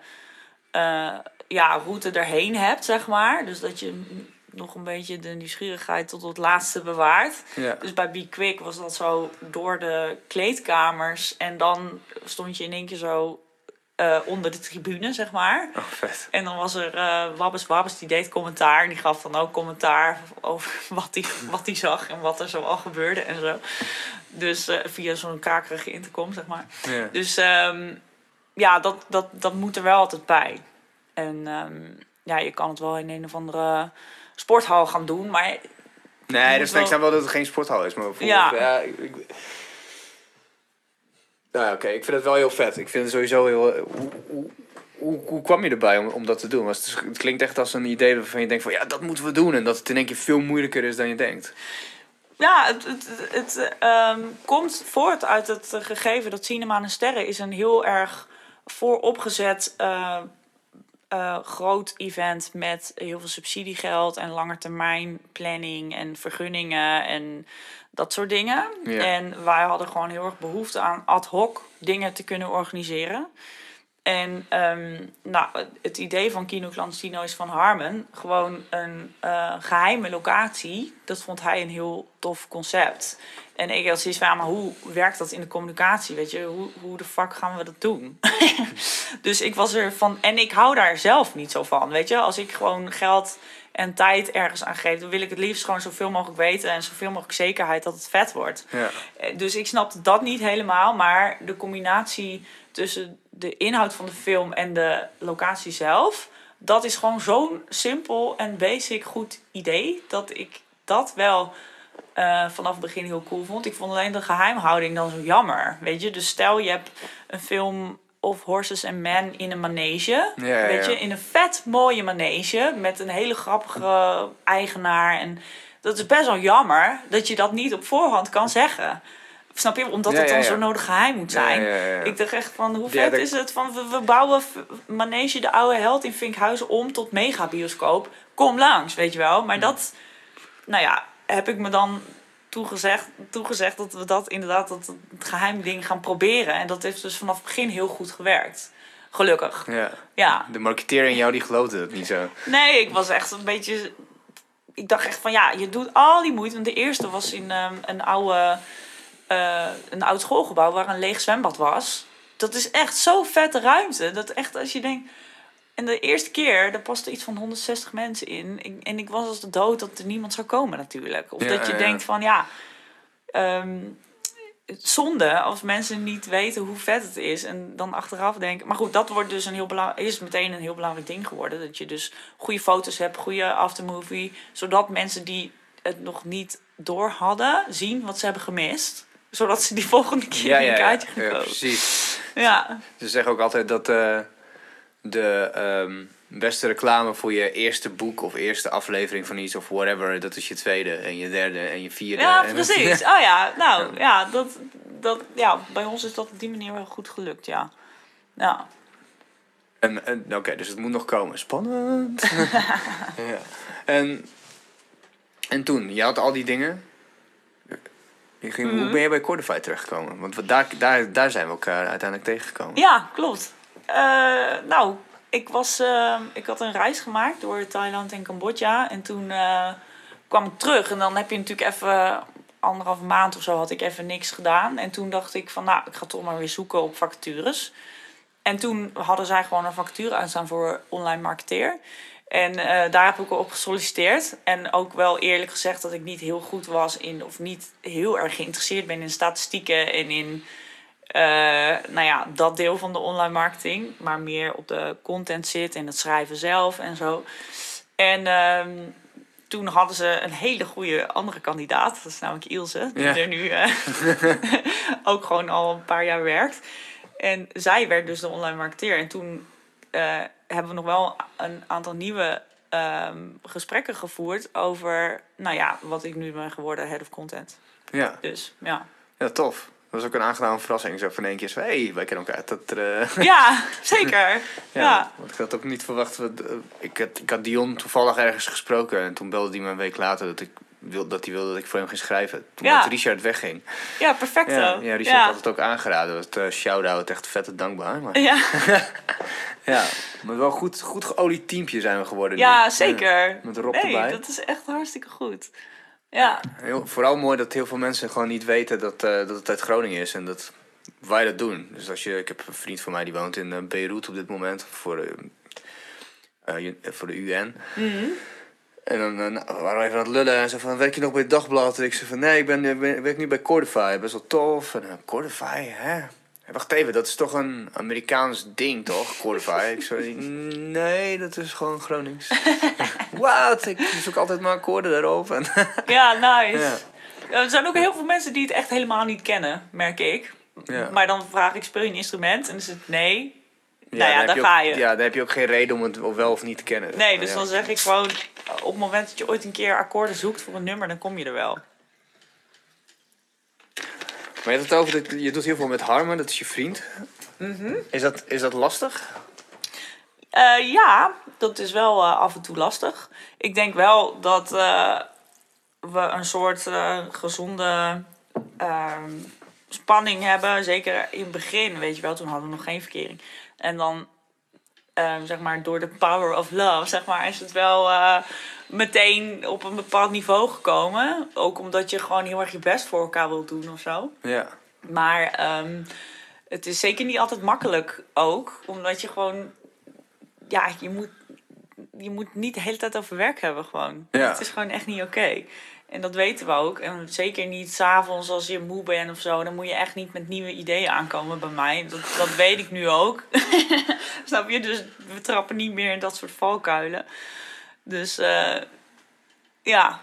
route erheen hebt, zeg maar. Dus dat je nog een beetje de nieuwsgierigheid tot het laatste bewaart. Ja. Dus bij Be Quick was dat zo door de kleedkamers. En dan stond je in één keer zo onder de tribune, zeg maar. Oh, vet. En dan was er Wabbes, die deed commentaar. En die gaf dan ook commentaar over wat hij zag en wat er zo al gebeurde en zo. Dus via zo'n kakerige intercom, zeg maar. Ja. Dus dat moet er wel altijd bij. En je kan het wel in een of andere sporthal gaan doen, maar nee, dat snap ik wel dat het geen sporthal is, maar bijvoorbeeld ik vind het wel heel vet. Ik vind het sowieso heel... Hoe kwam je erbij om dat te doen? Het klinkt echt als een idee waarvan je denkt van, ja, dat moeten we doen. En dat het in één keer veel moeilijker is dan je denkt. Ja, het komt voort uit het gegeven dat Cinema en Sterren is een heel erg vooropgezet groot event met heel veel subsidiegeld en langetermijn planning en vergunningen en dat soort dingen. Ja. En wij hadden gewoon heel erg behoefte aan ad hoc dingen te kunnen organiseren. En het idee van Kino Clandestino is van Harmen gewoon een geheime locatie. Dat vond hij een heel tof concept. En ik had zoiets van, maar hoe werkt dat in de communicatie? Weet je, hoe de fuck gaan we dat doen? Dus ik was er van, en ik hou daar zelf niet zo van. Weet je, als ik gewoon geld en tijd ergens aan geef, dan wil ik het liefst gewoon zoveel mogelijk weten en zoveel mogelijk zekerheid dat het vet wordt. Ja. Dus ik snapte dat niet helemaal, maar de combinatie tussen de inhoud van de film en de locatie zelf, dat is gewoon zo'n simpel en basic goed idee, dat ik dat wel vanaf het begin heel cool vond. Ik vond alleen de geheimhouding dan zo jammer, weet je. Dus stel je hebt een film of Horses and Men in een manege. Ja, weet je, in een vet mooie manege met een hele grappige eigenaar. En dat is best wel jammer dat je dat niet op voorhand kan zeggen. Snap je? Omdat het dan zo nodig geheim moet zijn. Ja. Ik dacht echt van, hoe vet is het? Van we bouwen manege de oude held in Vinkhuizen om tot megabioscoop. Kom langs, weet je wel. Maar dat, nou ja, heb ik me dan toegezegd dat we dat inderdaad, dat het geheim ding gaan proberen. En dat heeft dus vanaf het begin heel goed gewerkt. Gelukkig. Ja. De marketeer in jou, die geloofde het niet zo. Nee, ik was echt een beetje... Ik dacht echt van, ja, je doet al die moeite. Want de eerste was in een oud schoolgebouw waar een leeg zwembad was. Dat is echt zo'n vette ruimte. Dat echt als je denkt... En de eerste keer, daar paste iets van 160 mensen in. En ik was als de dood dat er niemand zou komen natuurlijk. Of dat je denkt van, ja... zonde als mensen niet weten hoe vet het is. En dan achteraf denken... Maar goed, dat wordt dus is meteen een heel belangrijk ding geworden. Dat je dus goede foto's hebt, goede aftermovie. Zodat mensen die het nog niet door hadden, zien wat ze hebben gemist. Zodat ze die volgende keer een kaartje gaan kopen. Ja, precies. Ja. Ze zeggen ook altijd dat... De beste reclame voor je eerste boek of eerste aflevering van iets of whatever, dat is je tweede en je derde en je vierde. Ja, precies. Oh ja, nou ja, dat, bij ons is dat op die manier wel goed gelukt, ja. Oké, dus het moet nog komen. Spannend. Ja. En toen, je had al die dingen. Hoe ben je bij Chordify terechtgekomen? Want daar zijn we elkaar uiteindelijk tegengekomen. Ja, klopt. Ik had een reis gemaakt door Thailand en Cambodja. En toen kwam ik terug. En dan heb je natuurlijk even 1,5 maand of zo had ik even niks gedaan. En toen dacht ik van, nou, ik ga toch maar weer zoeken op vacatures. En toen hadden zij gewoon een vacature uitstaan voor online marketeer. En daar heb ik op gesolliciteerd. En ook wel eerlijk gezegd dat ik niet heel goed was in... of niet heel erg geïnteresseerd ben in statistieken en in... dat deel van de online marketing, maar meer op de content zit en het schrijven zelf en zo. En toen hadden ze een hele goede andere kandidaat, dat is namelijk Ilse, die er nu ook gewoon al een paar jaar werkt. En zij werd dus de online marketeer. En toen hebben we nog wel een aantal nieuwe gesprekken gevoerd over, wat ik nu ben geworden, head of content. Ja. Dus, ja. Ja, tof. Dat was ook een aangename verrassing. Zo van één keer zo, hé, wij kennen elkaar. Ja, zeker. Ja. Want ik had ook niet verwacht. Ik had Dion toevallig ergens gesproken. En toen belde hij me een week later dat hij wilde dat ik voor hem ging schrijven. Toen dat Richard wegging. Ja, perfecto. Ja, Richard had het ook aangeraden. Dat shout-out, echt vette dankbaar. Maar... Ja. Ja, maar wel goed geolied teampje zijn we geworden. Ja, nu. Zeker. Met Rob erbij. Nee, dat is echt hartstikke goed. Ja. Vooral mooi dat heel veel mensen gewoon niet weten dat het uit Groningen is en dat wij dat doen. Dus ik heb een vriend van mij die woont in Beirut op dit moment voor de UN. Mm-hmm. En dan waren we even aan het lullen en ze van, werk je nog bij het dagblad? En ik zei van, nee, ik werk nu bij Chordify, best wel tof. En Chordify, hè? Wacht even, dat is toch een Amerikaans ding, toch? Chordify. Ik zei, nee, dat is gewoon Gronings. Wat? Ik zoek altijd maar akkoorden daarop. Ja, nice. Ja. Er zijn ook heel veel mensen die het echt helemaal niet kennen, merk ik. Ja. Maar dan vraag ik, speel je een instrument? En dan is het nee. Ja, daar ga je. Ja, dan heb je ook geen reden om het wel of niet te kennen. Nee, dus dan zeg ik gewoon, op het moment dat je ooit een keer akkoorden zoekt voor een nummer, dan kom je er wel. Maar je hebt het over dat je doet heel veel met Harmen, dat is je vriend. Mm-hmm. Is dat lastig? Ja, dat is wel af en toe lastig. Ik denk wel dat we een soort gezonde spanning hebben. Zeker in het begin, weet je wel, toen hadden we nog geen verkering. En dan, door de power of love, is het wel... meteen op een bepaald niveau gekomen. Ook omdat je gewoon heel erg je best voor elkaar wilt doen of zo. Ja. Maar het is zeker niet altijd makkelijk ook. Omdat je gewoon... Ja, je moet niet de hele tijd over werk hebben gewoon. Ja. Het is gewoon echt niet oké. En dat weten we ook. En zeker niet 's avonds als je moe bent of zo. Dan moet je echt niet met nieuwe ideeën aankomen bij mij. Dat weet ik nu ook. Snap je? Dus we trappen niet meer in dat soort valkuilen. Dus, ja.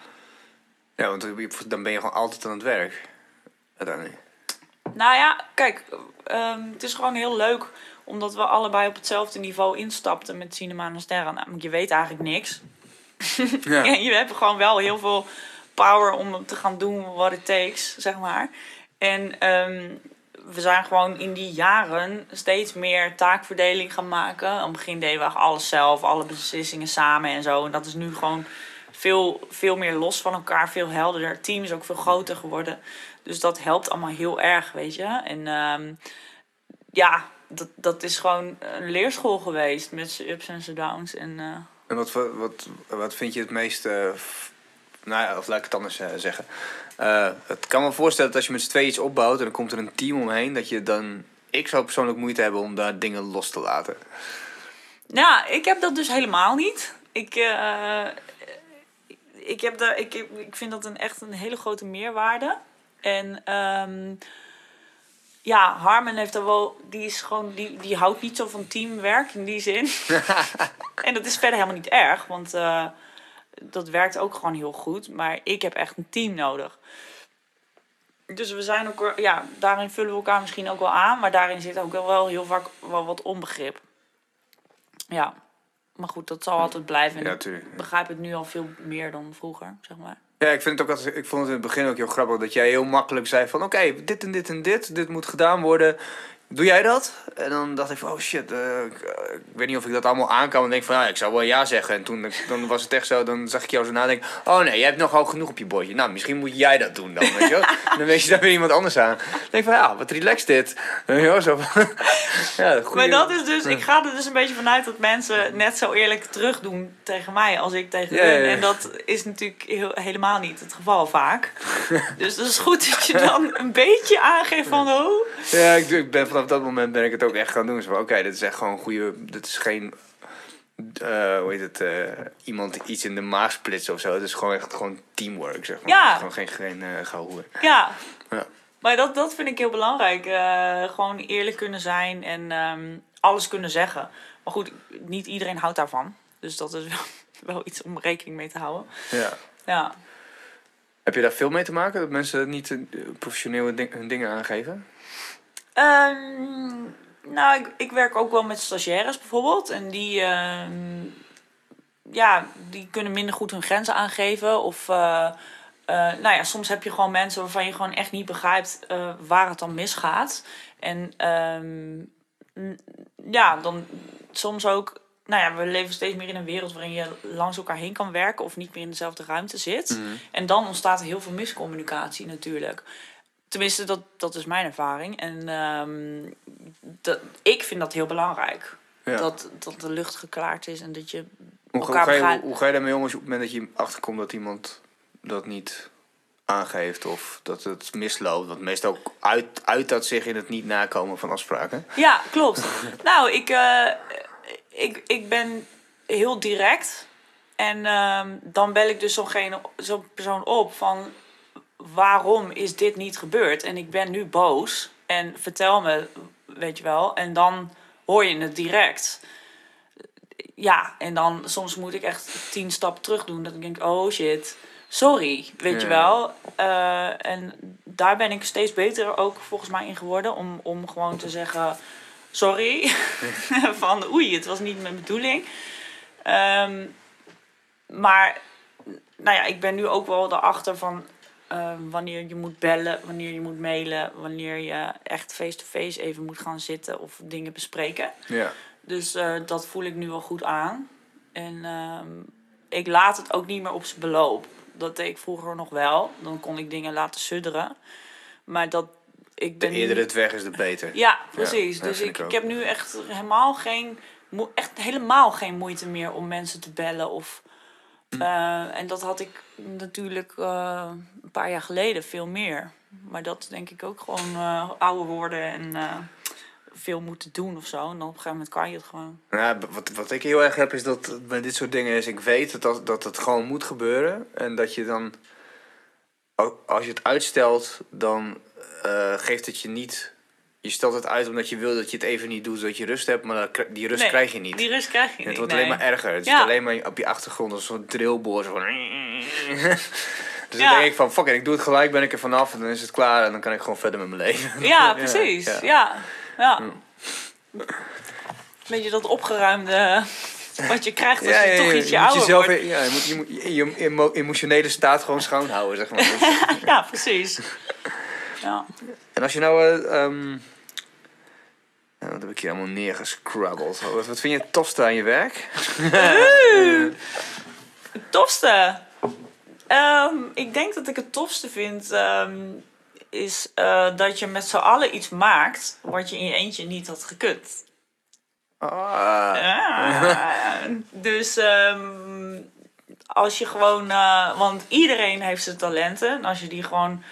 Ja, want dan ben je gewoon altijd aan het werk. Uiteindelijk. Nou ja, kijk, het is gewoon heel leuk Omdat we allebei op hetzelfde niveau instapten met Cinema en Sterren. Namelijk, je weet eigenlijk niks. Ja. En je hebt gewoon wel heel veel power om te gaan doen what it takes, zeg maar. En we zijn gewoon in die jaren steeds meer taakverdeling gaan maken. Aan het begin deden we alles zelf, alle beslissingen samen en zo. En dat is nu gewoon veel meer los van elkaar, veel helderder. Het team is ook veel groter geworden. Dus dat helpt allemaal heel erg, weet je. En ja, dat is gewoon een leerschool geweest met ups en downs. En wat vind je het meest... nou ja, of laat ik het anders zeggen. Het kan me voorstellen dat als je met z'n tweeën iets opbouwt... en dan komt er een team omheen... dat je dan... Ik zou persoonlijk moeite hebben om daar dingen los te laten. Nou, ik heb dat dus helemaal niet. Ik vind dat echt een hele grote meerwaarde. En ja, Harmen heeft er wel... Die houdt niet zo van teamwerk in die zin. En dat is verder helemaal niet erg, want... dat werkt ook gewoon heel goed. Maar ik heb echt een team nodig. Dus we zijn ook... Ja, daarin vullen we elkaar misschien ook wel aan. Maar daarin zit ook wel heel vaak wel wat onbegrip. Ja. Maar goed, dat zal altijd blijven. Ja, tuurlijk. Ik begrijp het nu al veel meer dan vroeger, zeg maar. Ja, ik vond het in het begin ook heel grappig... dat jij heel makkelijk zei van... Oké, dit en dit en dit. Dit moet gedaan worden... Doe jij dat? En dan dacht ik van, oh shit, ik weet niet of ik dat allemaal aan kan. En denk van, ja, ik zou wel ja zeggen. En toen dan was het echt zo, dan zag ik jou zo nadenken. Oh nee, jij hebt nog hoog genoeg op je bordje. Nou, misschien moet jij dat doen dan, weet je wel. Dan wees je daar weer iemand anders aan. Dan denk ik van, ja, wat relaxed dit. Ja, zo. Ja, goed. Maar dat is dus, ik ga er dus een beetje vanuit dat mensen net zo eerlijk terug doen tegen mij als ik tegen hun. Ja. En dat is natuurlijk helemaal niet het geval vaak. Dus dat is goed dat je dan een beetje aangeeft van, oh. Ja, ik ben vanaf dat moment ben ik het ook echt gaan doen. Oké, dit is echt gewoon een goede... Dit is geen... iemand iets in de maag splitsen of zo. Het is gewoon echt gewoon teamwork, zeg maar. Ja. Gewoon geen gehoor. Ja. Maar dat vind ik heel belangrijk. Gewoon eerlijk kunnen zijn en alles kunnen zeggen. Maar goed, niet iedereen houdt daarvan. Dus dat is wel iets om rekening mee te houden. Ja. Heb je daar veel mee te maken? Dat mensen niet professioneel hun dingen aangeven? Nou, ik werk ook wel met stagiaires bijvoorbeeld. En die kunnen minder goed hun grenzen aangeven. Of nou ja, soms heb je gewoon mensen waarvan je gewoon echt niet begrijpt waar het dan misgaat. En ja, dan soms ook... Nou ja, we leven steeds meer in een wereld waarin je langs elkaar heen kan werken... of niet meer in dezelfde ruimte zit. Mm-hmm. En dan ontstaat er heel veel miscommunicatie natuurlijk... Tenminste, dat is mijn ervaring. En ik vind dat heel belangrijk. Ja. Dat de lucht geklaard is en dat je elkaar begrijpt. Hoe ga je daarmee om als je op het moment dat je achterkomt dat iemand dat niet aangeeft of dat het misloopt? Want meestal ook uit dat zich in het niet nakomen van afspraken. Ja, klopt. Nou, ik ben heel direct. En dan bel ik dus zo'n persoon op van... Waarom is dit niet gebeurd? En ik ben nu boos. En vertel me, weet je wel. En dan hoor je het direct. Ja, en dan soms moet ik echt 10 stappen terug doen. Dat ik denk, oh shit, sorry, weet je wel. En daar ben ik steeds beter ook volgens mij in geworden. Om gewoon te zeggen, sorry. Van, oei, het was niet mijn bedoeling. Maar, nou ja, ik ben nu ook wel erachter van... wanneer je moet bellen, wanneer je moet mailen... wanneer je echt face-to-face even moet gaan zitten of dingen bespreken. Ja. Dus dat voel ik nu wel goed aan. En ik laat het ook niet meer op zijn beloop. Dat deed ik vroeger nog wel. Dan kon ik dingen laten sudderen. Maar dat... De eerder het weg is, de beter. Ja, precies. Ja, dus ik heb nu echt helemaal geen moeite meer om mensen te bellen of... en dat had ik natuurlijk een paar jaar geleden veel meer. Maar dat denk ik ook gewoon ouder worden en veel moeten doen of zo. En dan op een gegeven moment kan je het gewoon. Ja, wat ik heel erg heb is dat bij dit soort dingen is... Ik weet dat het gewoon moet gebeuren. En dat je dan... Als je het uitstelt, dan geeft het je niet... Je stelt het uit omdat je wil dat je het even niet doet... zodat je rust hebt, maar die rust krijg je niet. Die rust krijg je niet, het wordt alleen maar erger. Het zit alleen maar op je achtergrond als zo'n drillboor. Zo van... Dus dan denk ik van, fuck it, ik doe het gelijk, ben ik er vanaf... en dan is het klaar en dan kan ik gewoon verder met mijn leven. Ja, precies. Ja. Een beetje dat opgeruimde wat je krijgt als je toch ietsje ouder wordt. Ja, je moet je emotionele staat gewoon schoonhouden, zeg maar. Ja, precies. Ja. En als je nou... wat heb ik hier allemaal neergescrubbeld? Wat vind je het tofste aan je werk? Het tofste? Ik denk dat ik het tofste vind... is dat je met z'n allen iets maakt... wat je in je eentje niet had gekund. Dus... als je gewoon... want iedereen heeft zijn talenten. En als je die gewoon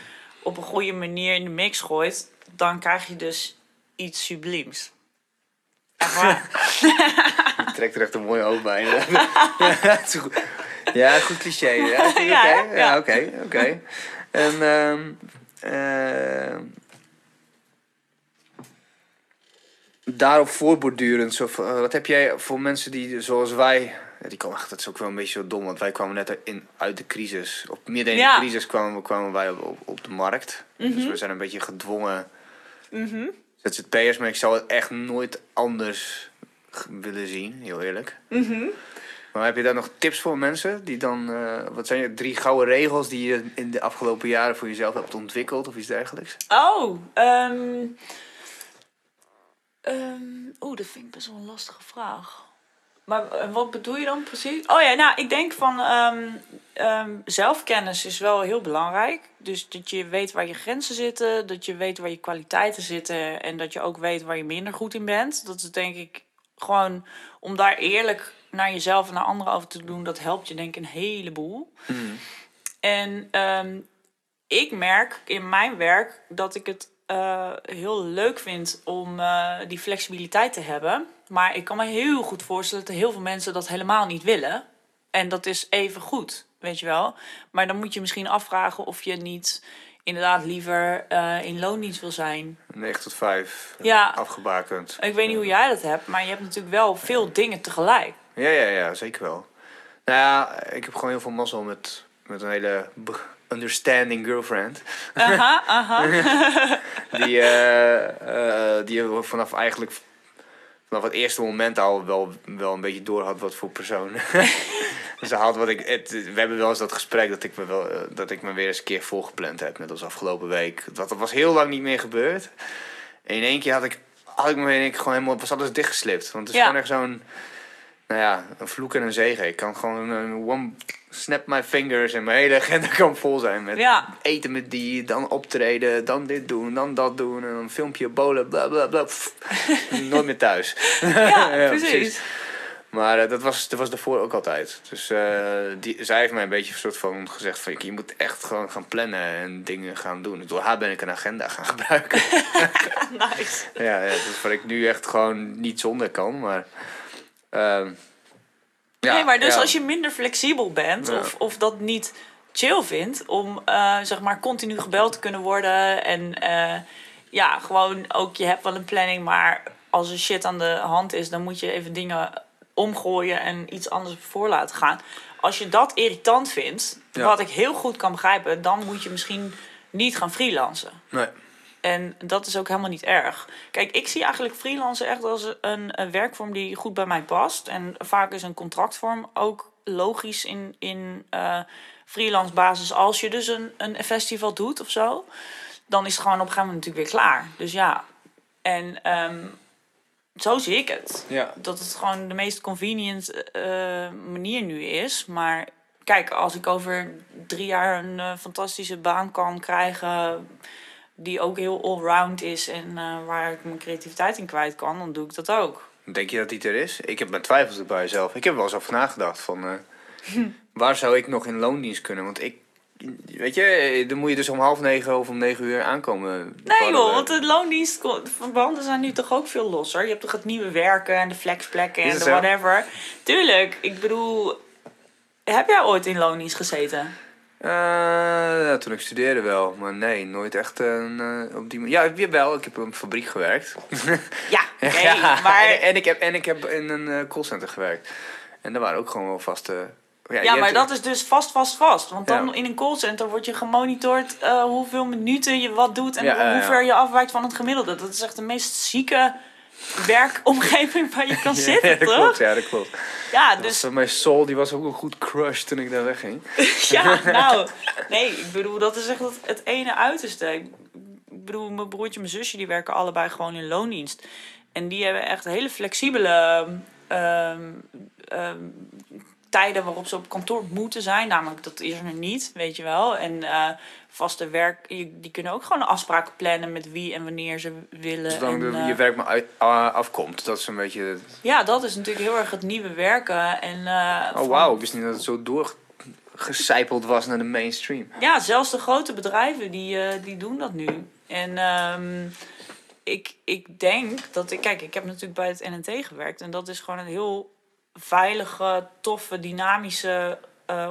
op een goede manier in de mix gooit... dan krijg je dus... iets subliems. Echt waar. Je trekt er echt een mooie hoofd bij. Ja, goed cliché. Ja, oké. Okay. En... daarop voortbordurend. Wat heb jij voor mensen die, zoals wij... Die komen echt, dat is ook wel een beetje zo dom. Want wij kwamen net uit de crisis. Op midden in de crisis kwamen wij op de markt. Mm-hmm. Dus we zijn een beetje gedwongen... Mm-hmm. ZZP'ers, maar ik zou het echt nooit anders willen zien, heel eerlijk. Mm-hmm. Maar heb je daar nog tips voor mensen? Die dan, wat zijn 3 gouden regels die je in de afgelopen jaren voor jezelf hebt ontwikkeld of iets dergelijks? Dat vind ik best wel een lastige vraag. Maar wat bedoel je dan precies? Ik denk van... zelfkennis is wel heel belangrijk. Dus dat je weet waar je grenzen zitten. Dat je weet waar je kwaliteiten zitten. En dat je ook weet waar je minder goed in bent. Dat is denk ik gewoon... Om daar eerlijk naar jezelf en naar anderen over te doen... dat helpt je denk ik een heleboel. Mm. En ik merk in mijn werk dat ik het heel leuk vind... om die flexibiliteit te hebben... Maar ik kan me heel goed voorstellen dat heel veel mensen dat helemaal niet willen. En dat is even goed, weet je wel. Maar dan moet je misschien afvragen of je niet inderdaad liever in loondienst wil zijn. 9 tot 5, afgebakend. Ik weet niet hoe jij dat hebt, maar je hebt natuurlijk wel veel dingen tegelijk. Ja, zeker wel. Nou ja, ik heb gewoon heel veel mazzel met een hele... understanding girlfriend. Die vanaf eigenlijk... Vanaf het eerste moment al wel een beetje door had wat voor persoon. Ze had wat ik... we hebben wel eens dat gesprek dat ik me weer eens een keer volgepland heb. Net als afgelopen week. Dat was heel lang niet meer gebeurd. En in één keer had ik me in één keer gewoon helemaal... Was alles dichtgeslipt. Want het is gewoon echt zo'n... Nou ja, een vloek en een zegen. Ik kan gewoon een one snap my fingers en mijn hele agenda kan vol zijn. Met eten met die, dan optreden, dan dit doen, dan dat doen. En een filmpje bolen, bla bla bla. Nooit meer thuis. Ja, precies. Maar dat was daarvoor ook altijd. Dus zij heeft mij een beetje een soort van gezegd van... Je moet echt gewoon gaan plannen en dingen gaan doen. Door haar ben ik een agenda gaan gebruiken. Nice. Ja, dat is waar ik nu echt gewoon niet zonder kan, maar... als je minder flexibel bent of dat niet chill vindt om zeg maar continu gebeld te kunnen worden en gewoon ook je hebt wel een planning, maar als er shit aan de hand is, dan moet je even dingen omgooien en iets anders voor laten gaan. Als je dat irritant vindt, wat ik heel goed kan begrijpen, dan moet je misschien niet gaan freelancen. Nee. En dat is ook helemaal niet erg. Kijk, ik zie eigenlijk freelancen echt als een werkvorm die goed bij mij past. En vaak is een contractvorm ook logisch in freelance basis. Als je dus een festival doet of zo, dan is het gewoon op een gegeven moment natuurlijk weer klaar. Dus ja, en zo zie ik het. Ja. Dat het gewoon de meest convenient manier nu is, maar... Kijk, als ik over 3 jaar een fantastische baan kan krijgen... die ook heel allround is en waar ik mijn creativiteit in kwijt kan, dan doe ik dat ook. Denk je dat die er is? Ik heb mijn twijfels bij mezelf. Ik heb wel eens over nagedacht van... waar zou ik nog in loondienst kunnen? Want ik... Weet je, dan moet je dus om 20:30 of om 9:00 aankomen. Nee joh, want de loondienstverbanden zijn nu toch ook veel losser. Je hebt toch het nieuwe werken en de flexplekken en de whatever. Tuurlijk, ik bedoel... Heb jij ooit in loondienst gezeten? Toen ik studeerde wel, maar nee, nooit echt op die manier. Ja, wel. Ik heb op een fabriek gewerkt. Ja, nee, maar... En ik heb in een callcenter gewerkt. En daar waren ook gewoon wel vaste... maar dat is dus vast. Want dan in een callcenter word je gemonitord hoeveel minuten je wat doet... en hoe ver je afwijkt van het gemiddelde. Dat is echt de meest zieke werkomgeving waar je kan zitten, ja, dat toch? Klopt, ja, dat klopt. Ja, dus... mijn soul die was ook een goed crush toen ik daar wegging. Ja, nou, nee, ik bedoel, dat is echt het ene uiterste. Ik bedoel, mijn broertje en mijn zusje, die werken allebei gewoon in loondienst. En die hebben echt hele flexibele tijden waarop ze op kantoor moeten zijn. Namelijk, dat is er nu niet, weet je wel. En vaste werk, die kunnen ook gewoon afspraken plannen met wie en wanneer ze willen. Zolang je werk maar afkomt, dat is een beetje... Het... Ja, dat is natuurlijk heel erg het nieuwe werken. En, oh wauw, ik wist niet dat het zo doorgecijpeld was naar de mainstream. Ja, zelfs de grote bedrijven, die doen dat nu. En... Ik denk dat ik... Kijk, ik heb natuurlijk bij het NNT gewerkt. En dat is gewoon een heel veilige, toffe, dynamische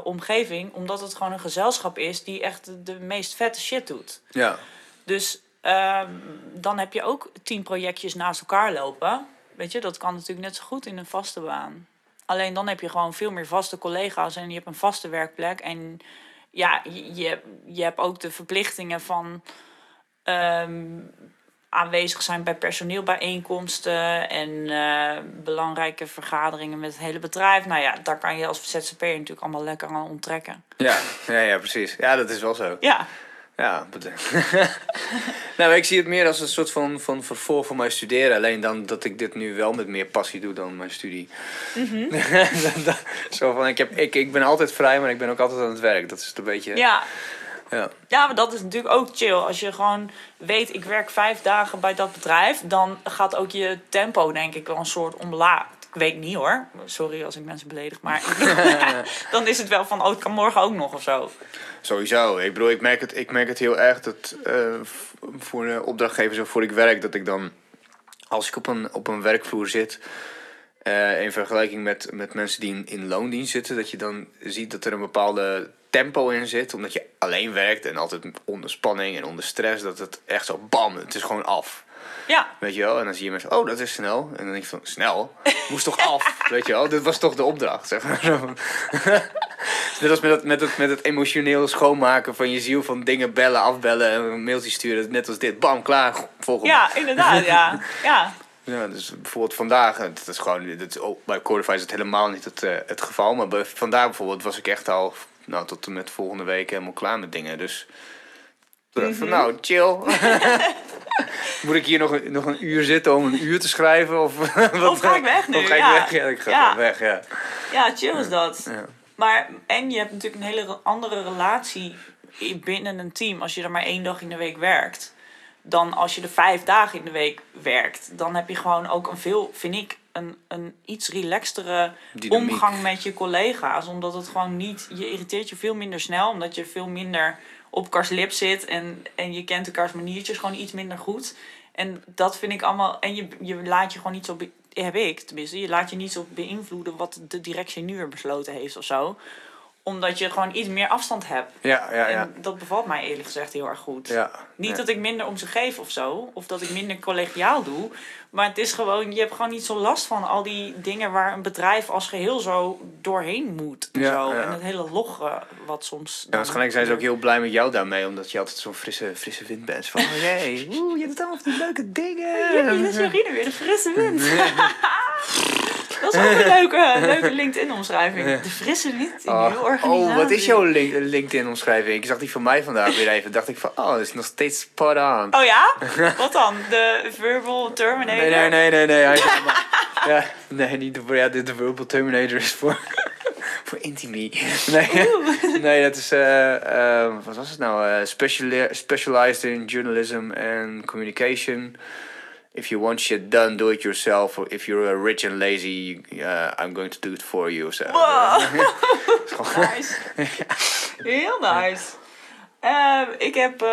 omgeving. Omdat het gewoon een gezelschap is die echt de meest vette shit doet. Ja. Dus dan heb je ook 10 projectjes naast elkaar lopen. Weet je, dat kan natuurlijk net zo goed in een vaste baan. Alleen dan heb je gewoon veel meer vaste collega's. En je hebt een vaste werkplek. En ja, je hebt ook de verplichtingen van... aanwezig zijn bij personeelbijeenkomsten en belangrijke vergaderingen met het hele bedrijf. Nou ja, daar kan je als ZZP'er natuurlijk allemaal lekker aan onttrekken. Ja, precies. Ja, dat is wel zo. Ja, bedankt. Nou, ik zie het meer als een soort van vervolg van mijn studeren. Alleen dan dat ik dit nu wel met meer passie doe dan mijn studie. Mm-hmm. Zo van, ik ben altijd vrij, maar ik ben ook altijd aan het werk. Dat is het een beetje... Ja, maar dat is natuurlijk ook chill. Als je gewoon weet, ik werk 5 dagen bij dat bedrijf... dan gaat ook je tempo, denk ik, wel een soort omlaag. Ik weet niet, hoor. Sorry als ik mensen beledig, maar... dan is het wel van, oh, het kan morgen ook nog of zo. Sowieso. Ik bedoel, ik merk het heel erg dat voor de opdrachtgevers of voor ik werk... dat ik dan, als ik op een werkvloer zit... in vergelijking met mensen die in loondienst zitten... dat je dan ziet dat er een bepaalde... tempo in zit, omdat je alleen werkt en altijd onder spanning en onder stress, dat het echt zo bam, het is gewoon af. Ja. Weet je wel? En dan zie je mensen, oh, dat is snel. En dan denk je van, snel? Moest toch af? Weet je wel? Dit was toch de opdracht, zeg maar. Net als met het emotioneel schoonmaken van je ziel, van dingen bellen, afbellen en mailtjes sturen. Net als dit, bam, klaar, volgende. Ja, inderdaad, ja. Ja. Ja, dus bijvoorbeeld vandaag, dat is gewoon, bij Chordify is het helemaal niet het geval, maar vandaag bijvoorbeeld was ik echt al... Nou, tot en met volgende week helemaal klaar met dingen. Dus van, nou, chill. Moet ik hier nog een uur zitten om een uur te schrijven? Of ga ik weg nu? Of ga ik weg? Ja, ik ga weg, ja. Ja, chill is dat. Ja. Maar, en je hebt natuurlijk een hele andere relatie binnen een team... als je er maar 1 dag in de week werkt... dan als je er 5 dagen in de week werkt. Dan heb je gewoon ook een veel, vind ik... Een iets relaxtere dynamiek. Omgang met je collega's. Omdat het gewoon niet... Je irriteert je veel minder snel. Omdat je veel minder op elkaars lip zit. En je kent elkaars maniertjes gewoon iets minder goed. En dat vind ik allemaal... En je laat je gewoon niet zo... Heb ik tenminste. Je laat je niet zo beïnvloeden wat de directie nu er besloten heeft of zo. Omdat je gewoon iets meer afstand hebt. Ja. En dat bevalt mij eerlijk gezegd heel erg goed. Ja, niet dat ik minder om ze geef of zo. Of dat ik minder collegiaal doe. Maar het is gewoon... Je hebt gewoon niet zo last van al die dingen... waar een bedrijf als geheel zo doorheen moet. Ja. En het hele logge wat soms... Ja, waarschijnlijk zijn ze ook heel blij met jou daarmee. Omdat je altijd zo'n frisse wind bent. Van, hey, je doet allemaal van die leuke dingen. Dit is Jurrine weer, de frisse wind. Dat is ook een leuke LinkedIn-omschrijving. De frisse wind in je organisatie. Oh, wat is jouw LinkedIn-omschrijving? Ik zag die van mij vandaag weer even. Dacht ik van, dat is nog steeds spot on. Oh ja? Wat dan? De verbal terminator? Nee. Ja, nee, niet de, ja, de verbal terminator is voor intimie. Nee, dat is... wat was het nou? Specialized in journalism and communication... If you want shit done, do it yourself. Or if you're rich and lazy, I'm going to do it for you. So. Wow. Nice. Heel nice. Ik heb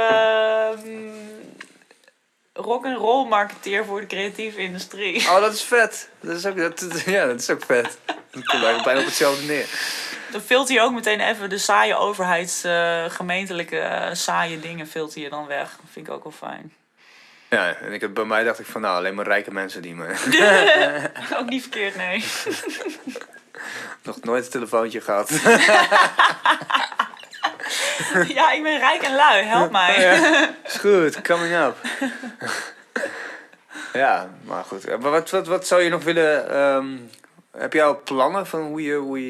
rock'n'roll marketeer voor de creatieve industrie. Oh, dat is vet. Dat is ook vet. Dat komt eigenlijk bijna op hetzelfde neer. Dan vult hij ook meteen even de saaie overheidsgemeentelijke saaie dingen vult hij dan weg. Dat vind ik ook wel fijn. Ja, en bij mij dacht ik van, alleen maar rijke mensen die me... Ook niet verkeerd, nee. Nog nooit een telefoontje gehad. Ja, ik ben rijk en lui, help mij. Is goed, coming up. Ja, maar goed. Maar wat zou je nog willen... heb jij al plannen van hoe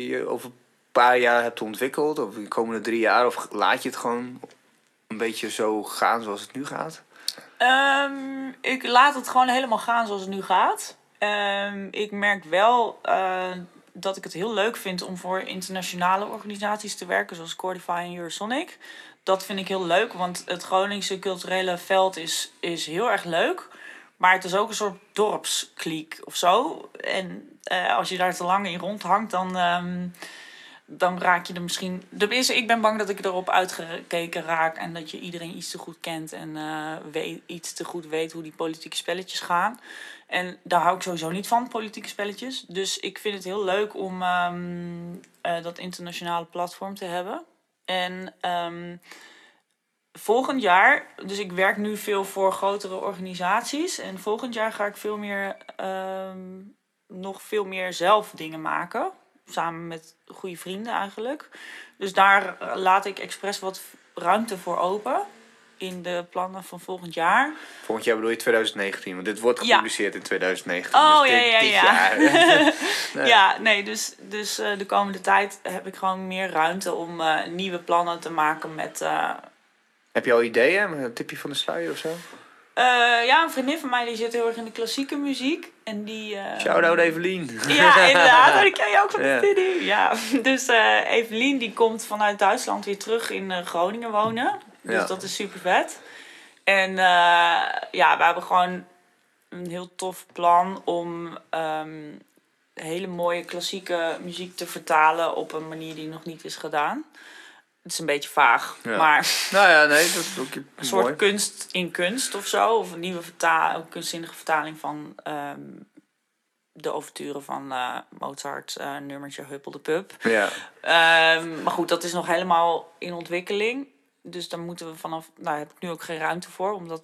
je over een paar jaar hebt ontwikkeld? Of de komende 3 jaar? Of laat je het gewoon een beetje zo gaan zoals het nu gaat? Ik laat het gewoon helemaal gaan zoals het nu gaat. Ik merk wel... dat ik het heel leuk vind om voor internationale organisaties te werken, zoals Chordify en Eurosonic. Dat vind ik heel leuk, want het Groningse culturele veld is heel erg leuk. Maar het is ook een soort dorpskliek of zo. En als je daar te lang in rondhangt, dan raak je er misschien... Ik ben bang dat ik erop uitgekeken raak en dat je iedereen iets te goed kent en iets te goed weet hoe die politieke spelletjes gaan. En daar hou ik sowieso niet van, politieke spelletjes. Dus ik vind het heel leuk om dat internationale platform te hebben. En volgend jaar... Dus ik werk nu veel voor grotere organisaties. En volgend jaar ga ik nog veel meer zelf dingen maken. Samen met goede vrienden eigenlijk. Dus daar laat ik expres wat ruimte voor open. In de plannen van volgend jaar. Volgend jaar bedoel je 2019? Want dit wordt gepubliceerd in 2019. Oh, dus dit jaar. Nee. Ja, nee, dus de komende tijd heb ik gewoon meer ruimte om nieuwe plannen te maken met... Heb je al ideeën? Een tipje van de sluier of zo? Ja, een vriendin van mij die zit heel erg in de klassieke muziek. En die... Shout-out Evelien. Ja, inderdaad. Die ken je ook van de studie. Ja, dus Evelien die komt vanuit Duitsland weer terug in Groningen wonen. Dus dat is super vet. En we hebben gewoon een heel tof plan om hele mooie klassieke muziek te vertalen op een manier die nog niet is gedaan. Het is een beetje vaag, maar... Nou ja, nee, dat is ook mooi. Een soort kunst in kunst of zo. Of een nieuwe kunstzinnige vertaling van de overturen van Mozart, nummertje Huppel de Pup. Ja. Maar goed, dat is nog helemaal in ontwikkeling. Dus daar moeten we vanaf... Nou, heb ik nu ook geen ruimte voor om dat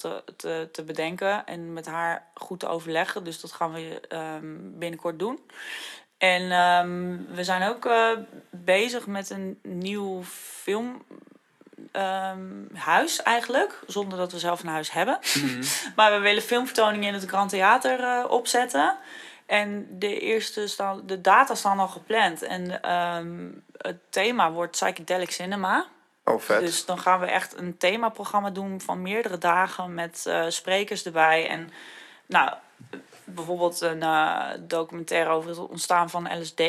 te bedenken. En met haar goed te overleggen. Dus dat gaan we binnenkort doen. En we zijn ook bezig met een nieuw filmhuis eigenlijk. Zonder dat we zelf een huis hebben. Mm-hmm. Maar we willen filmvertoningen in het Grand Theater opzetten. En de data staan al gepland. En het thema wordt psychedelic cinema. Oh, vet. Dus dan gaan we echt een themaprogramma doen van meerdere dagen met sprekers erbij. En nou, bijvoorbeeld een documentaire over het ontstaan van LSD.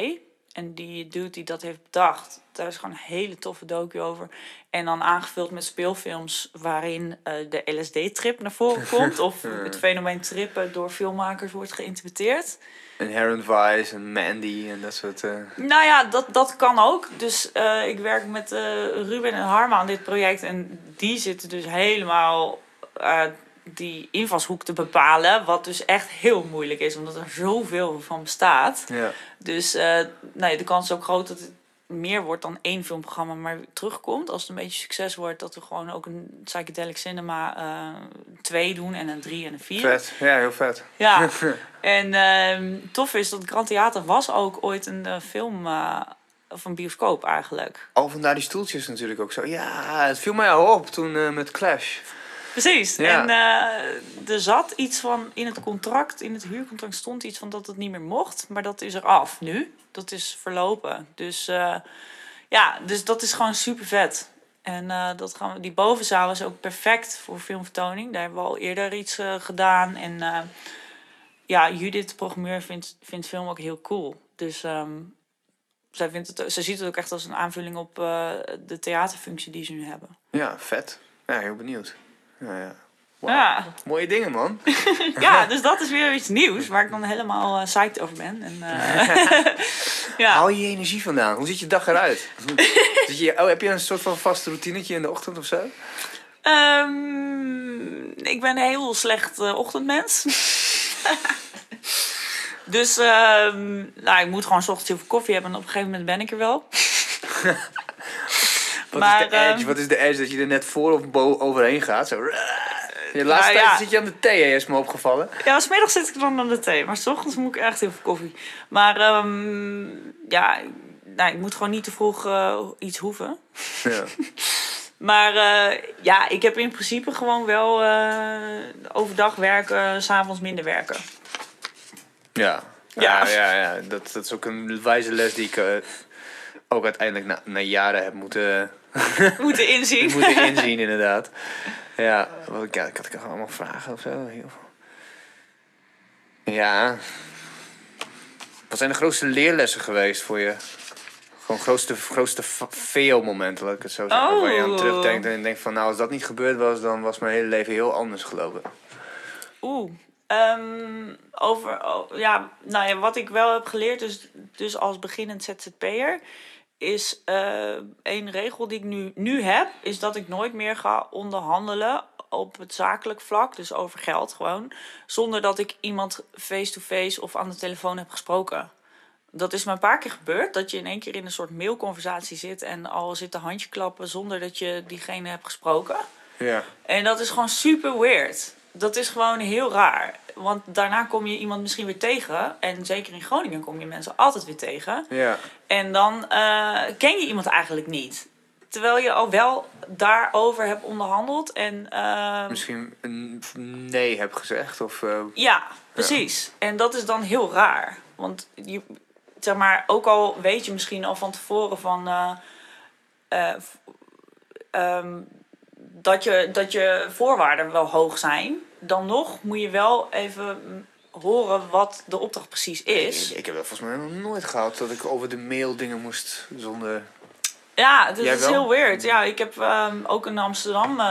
En die dude die dat heeft bedacht, daar is gewoon een hele toffe docu over. En dan aangevuld met speelfilms waarin de LSD-trip naar voren komt. Of het fenomeen trippen door filmmakers wordt geïnterpreteerd. En Heron Vice en Mandy en dat soort... Nou ja, dat kan ook. Dus ik werk met Ruben en Harmen aan dit project. En die zitten dus helemaal... die invalshoek te bepalen, wat dus echt heel moeilijk is, omdat er zoveel van bestaat. Ja. Dus de kans is ook groot dat het meer wordt dan 1 filmprogramma, maar terugkomt. Als het een beetje succes wordt, dat we gewoon ook een psychedelic cinema 2 doen en een 3 en een 4. Vet, ja, heel vet. Ja, en tof is dat Grand Theater was ook ooit een film... Of een bioscoop eigenlijk. Al vandaar die stoeltjes natuurlijk ook zo. Ja, het viel mij al op toen met Clash. Precies. Ja. En er zat iets van in het contract, in het huurcontract stond iets van dat het niet meer mocht. Maar dat is er af nu. Dat is verlopen. Dus dus dat is gewoon super vet. En die bovenzaal is ook perfect voor filmvertoning. Daar hebben we al eerder iets gedaan. En Judith, de programmeur, vindt film ook heel cool. Dus zij ziet het ook echt als een aanvulling op de theaterfunctie die ze nu hebben. Ja, vet. Ja, heel benieuwd. Ja. Wow. Ja. Mooie dingen, man. Ja, dus dat is weer iets nieuws waar ik dan helemaal psyched over ben. En, ja. Haal je energie vandaan? Hoe ziet je dag eruit? Heb je een soort van vast routinetje in de ochtend of zo? Ik ben een heel slecht ochtendmens. Dus ik moet gewoon 's ochtends heel veel koffie hebben en op een gegeven moment ben ik er wel. Wat is de edge? Dat je er net voor of overheen gaat? Zo. De laatste tijd zit je aan de thee, is me opgevallen. Ja, 's middags zit ik dan aan de thee. Maar 's ochtends moet ik echt heel veel koffie. Maar ik moet gewoon niet te vroeg iets hoeven. Ja. Maar ja, ik heb in principe gewoon wel overdag werken, 's avonds minder werken. Ja, ja. Ja. Dat is ook een wijze les die ik ook uiteindelijk na jaren heb moeten inzien, inderdaad. Ja, ik had er allemaal vragen of zo. Ja. Wat zijn de grootste leerlessen geweest voor je? Gewoon grootste fail-momenten, laat ik het zo zeggen. Oh. Waar je aan terugdenkt en denkt van, nou, als dat niet gebeurd was, dan was mijn hele leven heel anders gelopen. Oeh. Wat ik wel heb geleerd, dus als beginnend ZZP'er, is één regel die ik nu heb, is dat ik nooit meer ga onderhandelen op het zakelijk vlak, dus over geld gewoon, zonder dat ik iemand face-to-face of aan de telefoon heb gesproken. Dat is me een paar keer gebeurd, dat je in één keer in een soort mailconversatie zit en al zit te handjeklappen zonder dat je diegene hebt gesproken. Ja. En dat is gewoon super weird. Dat is gewoon heel raar. Want daarna kom je iemand misschien weer tegen. En zeker in Groningen kom je mensen altijd weer tegen. Ja. En dan ken je iemand eigenlijk niet. Terwijl je al wel daarover hebt onderhandeld. En, misschien een nee hebt gezegd. Of, ja, precies. Ja. En dat is dan heel raar. Want je, zeg maar, ook al weet je misschien al van tevoren van... Dat je voorwaarden wel hoog zijn, dan nog moet je wel even horen wat de opdracht precies is. Ik heb dat volgens mij nog nooit gehad, dat ik over de mail dingen moest zonder... Ja, dat is heel weird. Ja, ik heb ook in Amsterdam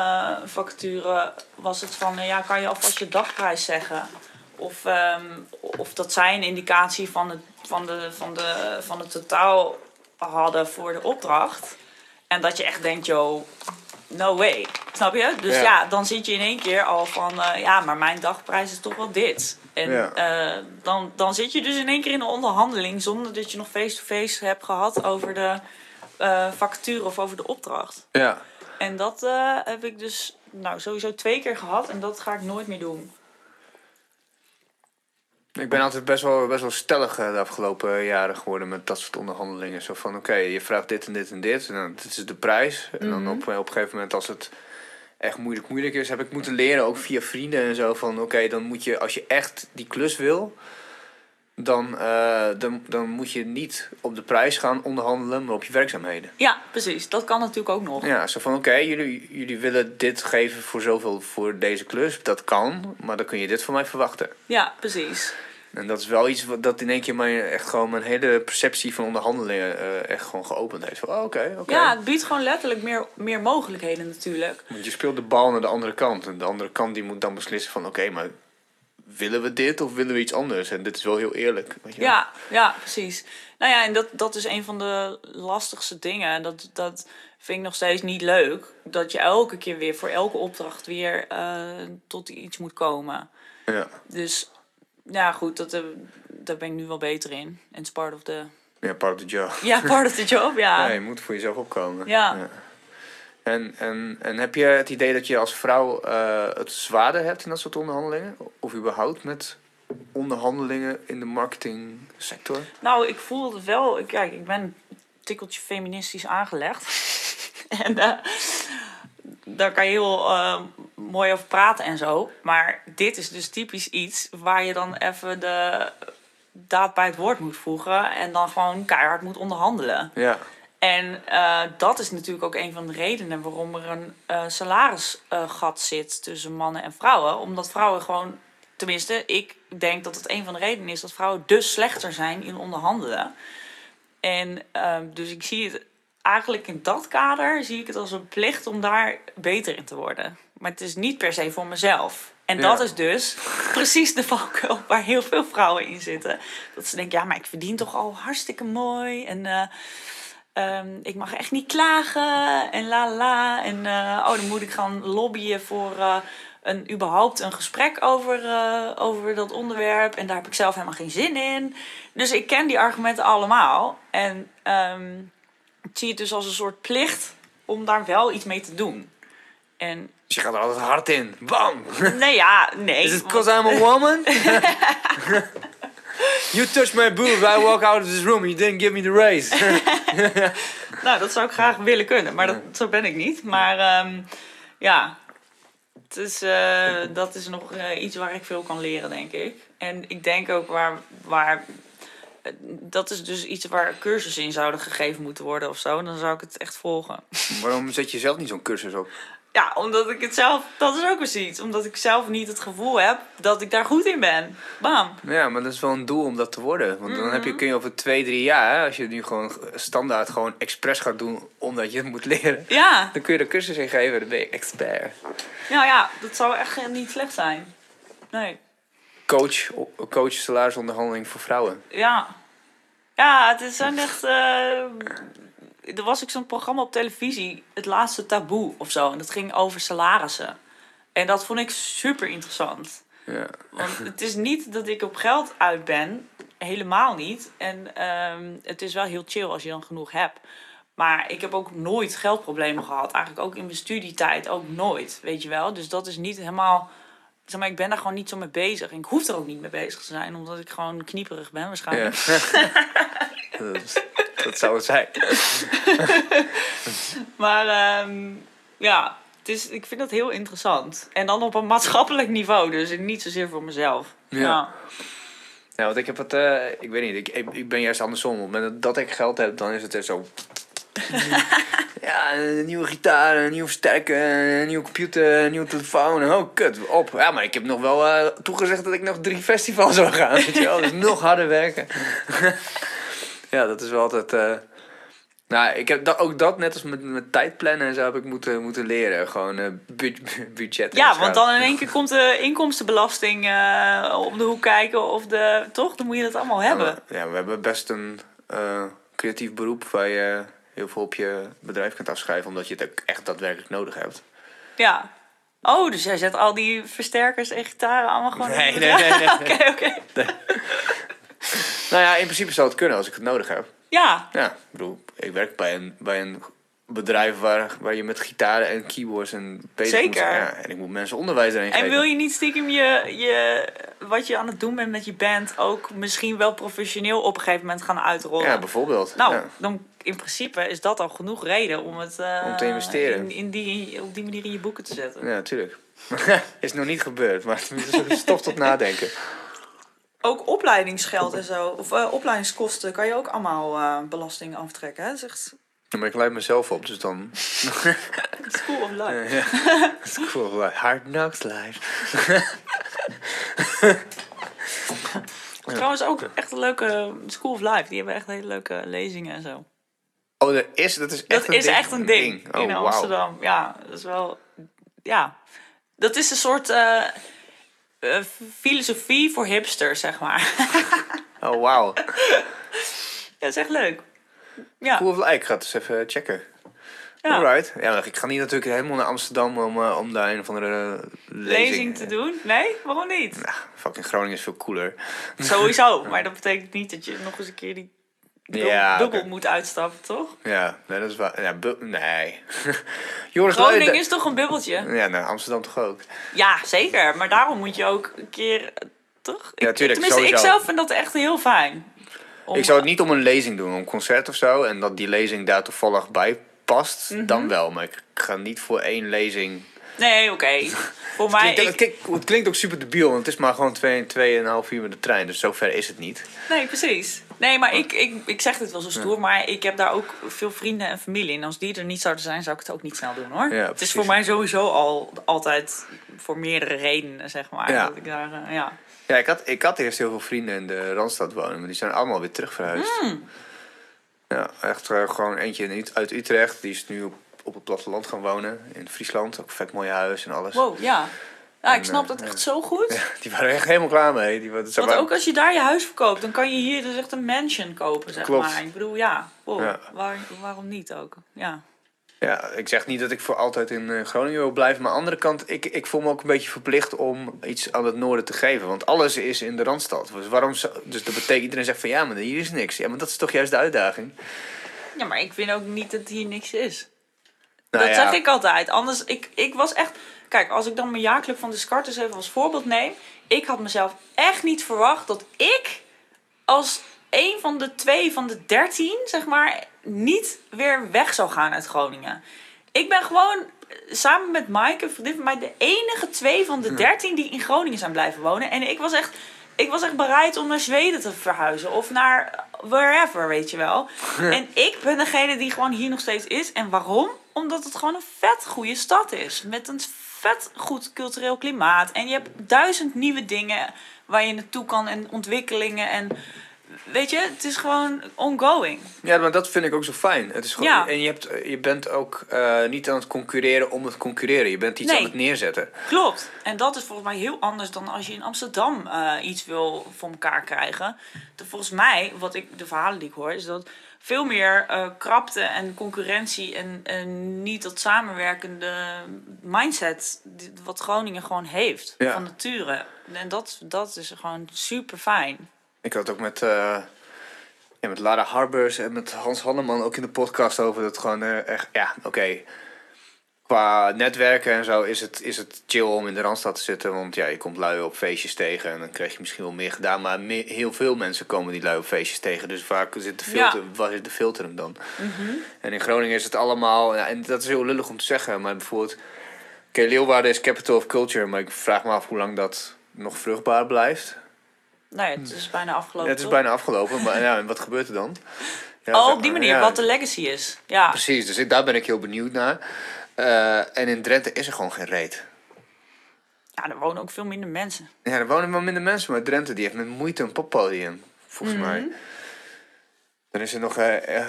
vacature, was het van, kan je alvast je dagprijs zeggen? Of dat zij een indicatie van het totaal hadden voor de opdracht. En dat je echt denkt, joh... No way, snap je? Dus ja, dan zit je in één keer al van... maar mijn dagprijs is toch wel dit. En dan zit je dus in één keer in een onderhandeling... zonder dat je nog face-to-face hebt gehad... over de vacature of over de opdracht. Ja. En dat heb ik dus sowieso 2 keer gehad... en dat ga ik nooit meer doen. Ik ben altijd best wel stellig de afgelopen jaren geworden met dat soort onderhandelingen. Zo van, oké, je vraagt dit en dit en dit. En dan, dit is de prijs. En dan op een gegeven moment, als het echt moeilijk is... heb ik moeten leren, ook via vrienden en zo... van, oké, dan moet je, als je echt die klus wil... Dan moet je niet op de prijs gaan onderhandelen... maar op je werkzaamheden. Ja, precies. Dat kan natuurlijk ook nog. Ja, zo van, oké, jullie willen dit geven voor zoveel voor deze klus. Dat kan, maar dan kun je dit van mij verwachten. Ja, precies. En dat is wel iets wat in één keer echt gewoon mijn hele perceptie van onderhandelingen echt gewoon geopend heeft. Van, oké. Ja, het biedt gewoon letterlijk meer mogelijkheden natuurlijk. Want je speelt de bal naar de andere kant. En de andere kant die moet dan beslissen van, oké, maar... willen we dit of willen we iets anders? En dit is wel heel eerlijk. Weet je ja, precies. Nou ja, en dat is een van de lastigste dingen. Dat vind ik nog steeds niet leuk. Dat je elke keer weer voor elke opdracht weer tot iets moet komen. Ja. Dus, ja goed, daar ben ik nu wel beter in. En it's part of the... Ja, part of the job. Ja, part of the job, ja. Ja, je moet voor jezelf opkomen. Ja. En heb je het idee dat je als vrouw het zwaarder hebt in dat soort onderhandelingen? Of überhaupt met onderhandelingen in de marketingsector? Nou, ik voel het wel... Kijk, ik ben een tikkeltje feministisch aangelegd. En daar kan je heel mooi over praten en zo. Maar dit is dus typisch iets waar je dan even de daad bij het woord moet voegen... en dan gewoon keihard moet onderhandelen. Ja. En dat is natuurlijk ook een van de redenen waarom er een salarisgat zit tussen mannen en vrouwen. Omdat vrouwen gewoon, tenminste, ik denk dat het een van de redenen is dat vrouwen dus slechter zijn in onderhandelen. En dus ik zie het eigenlijk in dat kader, zie ik het als een plicht om daar beter in te worden. Maar het is niet per se voor mezelf. En dat is dus precies de valkuil waar heel veel vrouwen in zitten. Dat ze denken, ja, maar ik verdien toch al hartstikke mooi en... ik mag echt niet klagen en la la. En dan moet ik gaan lobbyen voor überhaupt een gesprek over dat onderwerp. En daar heb ik zelf helemaal geen zin in. Dus ik ken die argumenten allemaal. En ik zie het dus als een soort plicht om daar wel iets mee te doen. En... Dus je gaat er altijd hard in. Bam! Nee. Is het 'cause I'm a woman? You touched my boob, I walk out of this room. You didn't give me the raise. Nou, dat zou ik graag willen kunnen. Maar dat, zo ben ik niet. Maar ja... Dus, dat is nog iets waar ik veel kan leren, denk ik. En ik denk ook waar dat is dus iets waar cursussen in zouden gegeven moeten worden of zo. Dan zou ik het echt volgen. Waarom zet je zelf niet zo'n cursus op? Ja, omdat ik het zelf... Dat is ook eens iets. Omdat ik zelf niet het gevoel heb dat ik daar goed in ben. Bam. Ja, maar dat is wel een doel om dat te worden. Want dan kun je over 2-3 jaar... Als je nu gewoon standaard gewoon expres gaat doen... Omdat je het moet leren. Ja. Dan kun je er cursus in geven. Dan ben je expert. Nou ja, dat zou echt niet slecht zijn. Nee. Coach salarisonderhandeling voor vrouwen. Ja. Ja, het zijn echt... Er was zo'n programma op televisie, Het Laatste Taboe of zo. En dat ging over salarissen. En dat vond ik super interessant. Ja. Want het is niet dat ik op geld uit ben. Helemaal niet. En het is wel heel chill als je dan genoeg hebt. Maar ik heb ook nooit geldproblemen gehad. Eigenlijk ook in mijn studietijd ook nooit. Weet je wel? Dus dat is niet helemaal... Zeg maar, ik ben daar gewoon niet zo mee bezig. En ik hoef er ook niet mee bezig te zijn. Omdat ik gewoon knieperig ben waarschijnlijk. Ja. Dat zou het zijn. Maar ja, ik vind dat heel interessant. En dan op een maatschappelijk niveau. Dus niet zozeer voor mezelf. Ja. Nou, want ik heb het... ik weet niet, ik ben juist andersom. Op het moment dat ik geld heb, dan is het zo... Ja, een nieuwe gitaar, een nieuwe sterke, een nieuwe computer, een nieuwe telefoon. Oh, kut, op. Ja, maar ik heb nog wel toegezegd dat ik nog 3 festivals zou gaan. Weet je wel? Dus nog harder werken. Ja, dat is wel altijd... Nou, ik heb ook dat, net als met tijdplannen en zo, heb ik moeten leren. Gewoon budget. Ja, want dan in één keer komt de inkomstenbelasting om de hoek kijken. Of de... Toch? Dan moet je dat allemaal hebben. Ja, we hebben best een creatief beroep waar je... heel veel op je bedrijf kunt afschrijven... omdat je het ook echt daadwerkelijk nodig hebt. Ja. Oh, dus jij zet al die versterkers en gitaren allemaal gewoon... Nee. Oké. Nee. Nou ja, in principe zou het kunnen als ik het nodig heb. Ja. Ja, ik bedoel, ik werk bij een bedrijf waar je met gitaren en keyboards en bezig moet zijn. Zeker. Ja, en ik moet mensen onderwijs erin geven. En wil je niet stiekem wat je aan het doen bent met je band... ook misschien wel professioneel op een gegeven moment gaan uitrollen? Ja, bijvoorbeeld. Nou, ja. Dan... In principe is dat al genoeg reden om het... om te investeren. Op die manier in je boeken te zetten. Ja, natuurlijk. Is nog niet gebeurd, maar het is stof tot nadenken. Ook opleidingsgeld en zo. Of opleidingskosten kan je ook allemaal belasting aftrekken. Hè? Echt... Ja, maar ik leid mezelf op, dus dan... School of life. Ja. School of life. Hard knocks life. Ja. Trouwens ook echt een leuke School of Life. Die hebben echt hele leuke lezingen en zo. Oh, dat is echt een ding. Oh, in Amsterdam. Wow. Ja, dat is wel... Ja, dat is een soort filosofie voor hipsters, zeg maar. Oh, wauw. Ja, dat is echt leuk. Ja. School of Life. Ik ga het eens even checken. Ja. Alright. Ja, ik ga niet natuurlijk helemaal naar Amsterdam om daar een of andere lezing te doen. Nee, waarom niet? Nou, fucking Groningen is veel cooler. Sowieso, maar dat betekent niet dat je nog eens een keer die bubbel moet uitstappen, toch? Ja, nee, dat is wel... Ja, nee. Groningen is toch een bubbeltje? Ja, nou, Amsterdam toch ook? Ja, zeker. Maar daarom moet je ook een keer... toch? Ja, tuurlijk. Tenminste, ik zelf vind dat echt heel fijn. Ik zou het niet om een lezing doen, om een concert of zo. En dat die lezing daar toevallig bij past, dan wel. Maar ik ga niet voor 1 lezing... Nee, oké. Voor mij... Het klinkt ook super debiel, want het is maar gewoon 2,5 uur met de trein. Dus zover is het niet. Nee, precies. Nee, maar ik zeg dit wel zo stoer, maar ik heb daar ook veel vrienden en familie. En als die er niet zouden zijn, zou ik het ook niet snel doen, hoor. Ja, het is voor mij sowieso altijd voor meerdere redenen, zeg maar. Ja. Dat ik daar, ja, ik had eerst heel veel vrienden in de Randstad wonen, maar die zijn allemaal weer terug verhuisd. Mm. Ja, echt gewoon eentje uit Utrecht. Die is nu op het platteland gaan wonen. In Friesland. Ook een vet mooi huis en alles. Wow, ja. Ja, ik snap dat echt zo goed. Ja, die waren echt helemaal klaar mee. Want ook als je daar je huis verkoopt, dan kan je hier dus echt een mansion kopen, zeg Klopt. Maar. Ik bedoel, ja. Wow, ja. Waarom niet ook? Ja. Ja, ik zeg niet dat ik voor altijd in Groningen wil blijven. Maar aan de andere kant, ik voel me ook een beetje verplicht om iets aan het noorden te geven. Want alles is in de Randstad. Dus dat betekent, iedereen zegt van ja, maar hier is niks. Ja, maar dat is toch juist de uitdaging? Ja, maar ik vind ook niet dat hier niks is. Nou, dat zeg ik altijd. Anders, ik was echt... Kijk, als ik dan mijn jaarclub van Descartes even als voorbeeld neem. Ik had mezelf echt niet verwacht dat ik als een van de twee van de 13, zeg maar, niet weer weg zou gaan uit Groningen. Ik ben gewoon samen met Maaike, een vriendin van mij, de enige 2 van de 13 die in Groningen zijn blijven wonen. En ik was echt bereid om naar Zweden te verhuizen. Of naar wherever, weet je wel. Ja. En ik ben degene die gewoon hier nog steeds is. En waarom? Omdat het gewoon een vet goede stad is. Met een vet goed cultureel klimaat. En je hebt 1000 nieuwe dingen waar je naartoe kan. En ontwikkelingen en... Weet je, het is gewoon ongoing. Ja, maar dat vind ik ook zo fijn. Het is gewoon, ja. En je bent ook niet aan het concurreren om het concurreren. Je bent iets aan het neerzetten. Klopt. En dat is volgens mij heel anders dan als je in Amsterdam iets wil voor elkaar krijgen. Volgens mij, de verhalen die ik hoor, is dat veel meer krapte en concurrentie en niet dat samenwerkende mindset wat Groningen gewoon heeft van nature. En dat is gewoon super fijn. Ik had het ook met Lara Harbers en met Hans Hanneman ook in de podcast over dat gewoon echt... Ja, oké. Qua netwerken en zo is het chill om in de Randstad te zitten. Want ja, je komt lui op feestjes tegen en dan krijg je misschien wel meer gedaan. Maar heel veel mensen komen die lui op feestjes tegen. Dus vaak zit de filter, waar zit de filter hem dan? Mm-hmm. En in Groningen is het allemaal... Ja, en dat is heel lullig om te zeggen, maar bijvoorbeeld... Oké, Leeuwarden is capital of culture, maar ik vraag me af hoe lang dat nog vruchtbaar blijft... Nou ja, het is bijna afgelopen. Ja, het is bijna afgelopen, maar ja, wat gebeurt er dan? Ja, op die manier, wat de legacy is. Ja. Precies, dus daar ben ik heel benieuwd naar. En in Drenthe is er gewoon geen reet. Ja, er wonen ook veel minder mensen. Ja, er wonen wel minder mensen, maar Drenthe die heeft met moeite een poppodium, volgens mij. Dan is er nog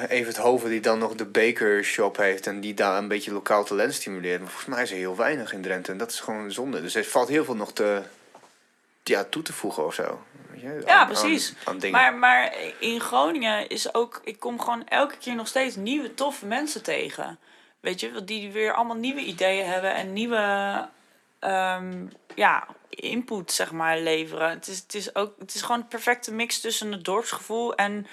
Evert Hoven die dan nog de bakershop heeft... en die daar een beetje lokaal talent stimuleert. Maar volgens mij is er heel weinig in Drenthe en dat is gewoon zonde. Dus er valt heel veel nog toe te voegen of zo. Ja, precies. Aan maar in Groningen is ook... Ik kom gewoon elke keer nog steeds nieuwe toffe mensen tegen. Weet je, die weer allemaal nieuwe ideeën hebben... en nieuwe input, zeg maar, leveren. Het is gewoon een perfecte mix tussen het dorpsgevoel... en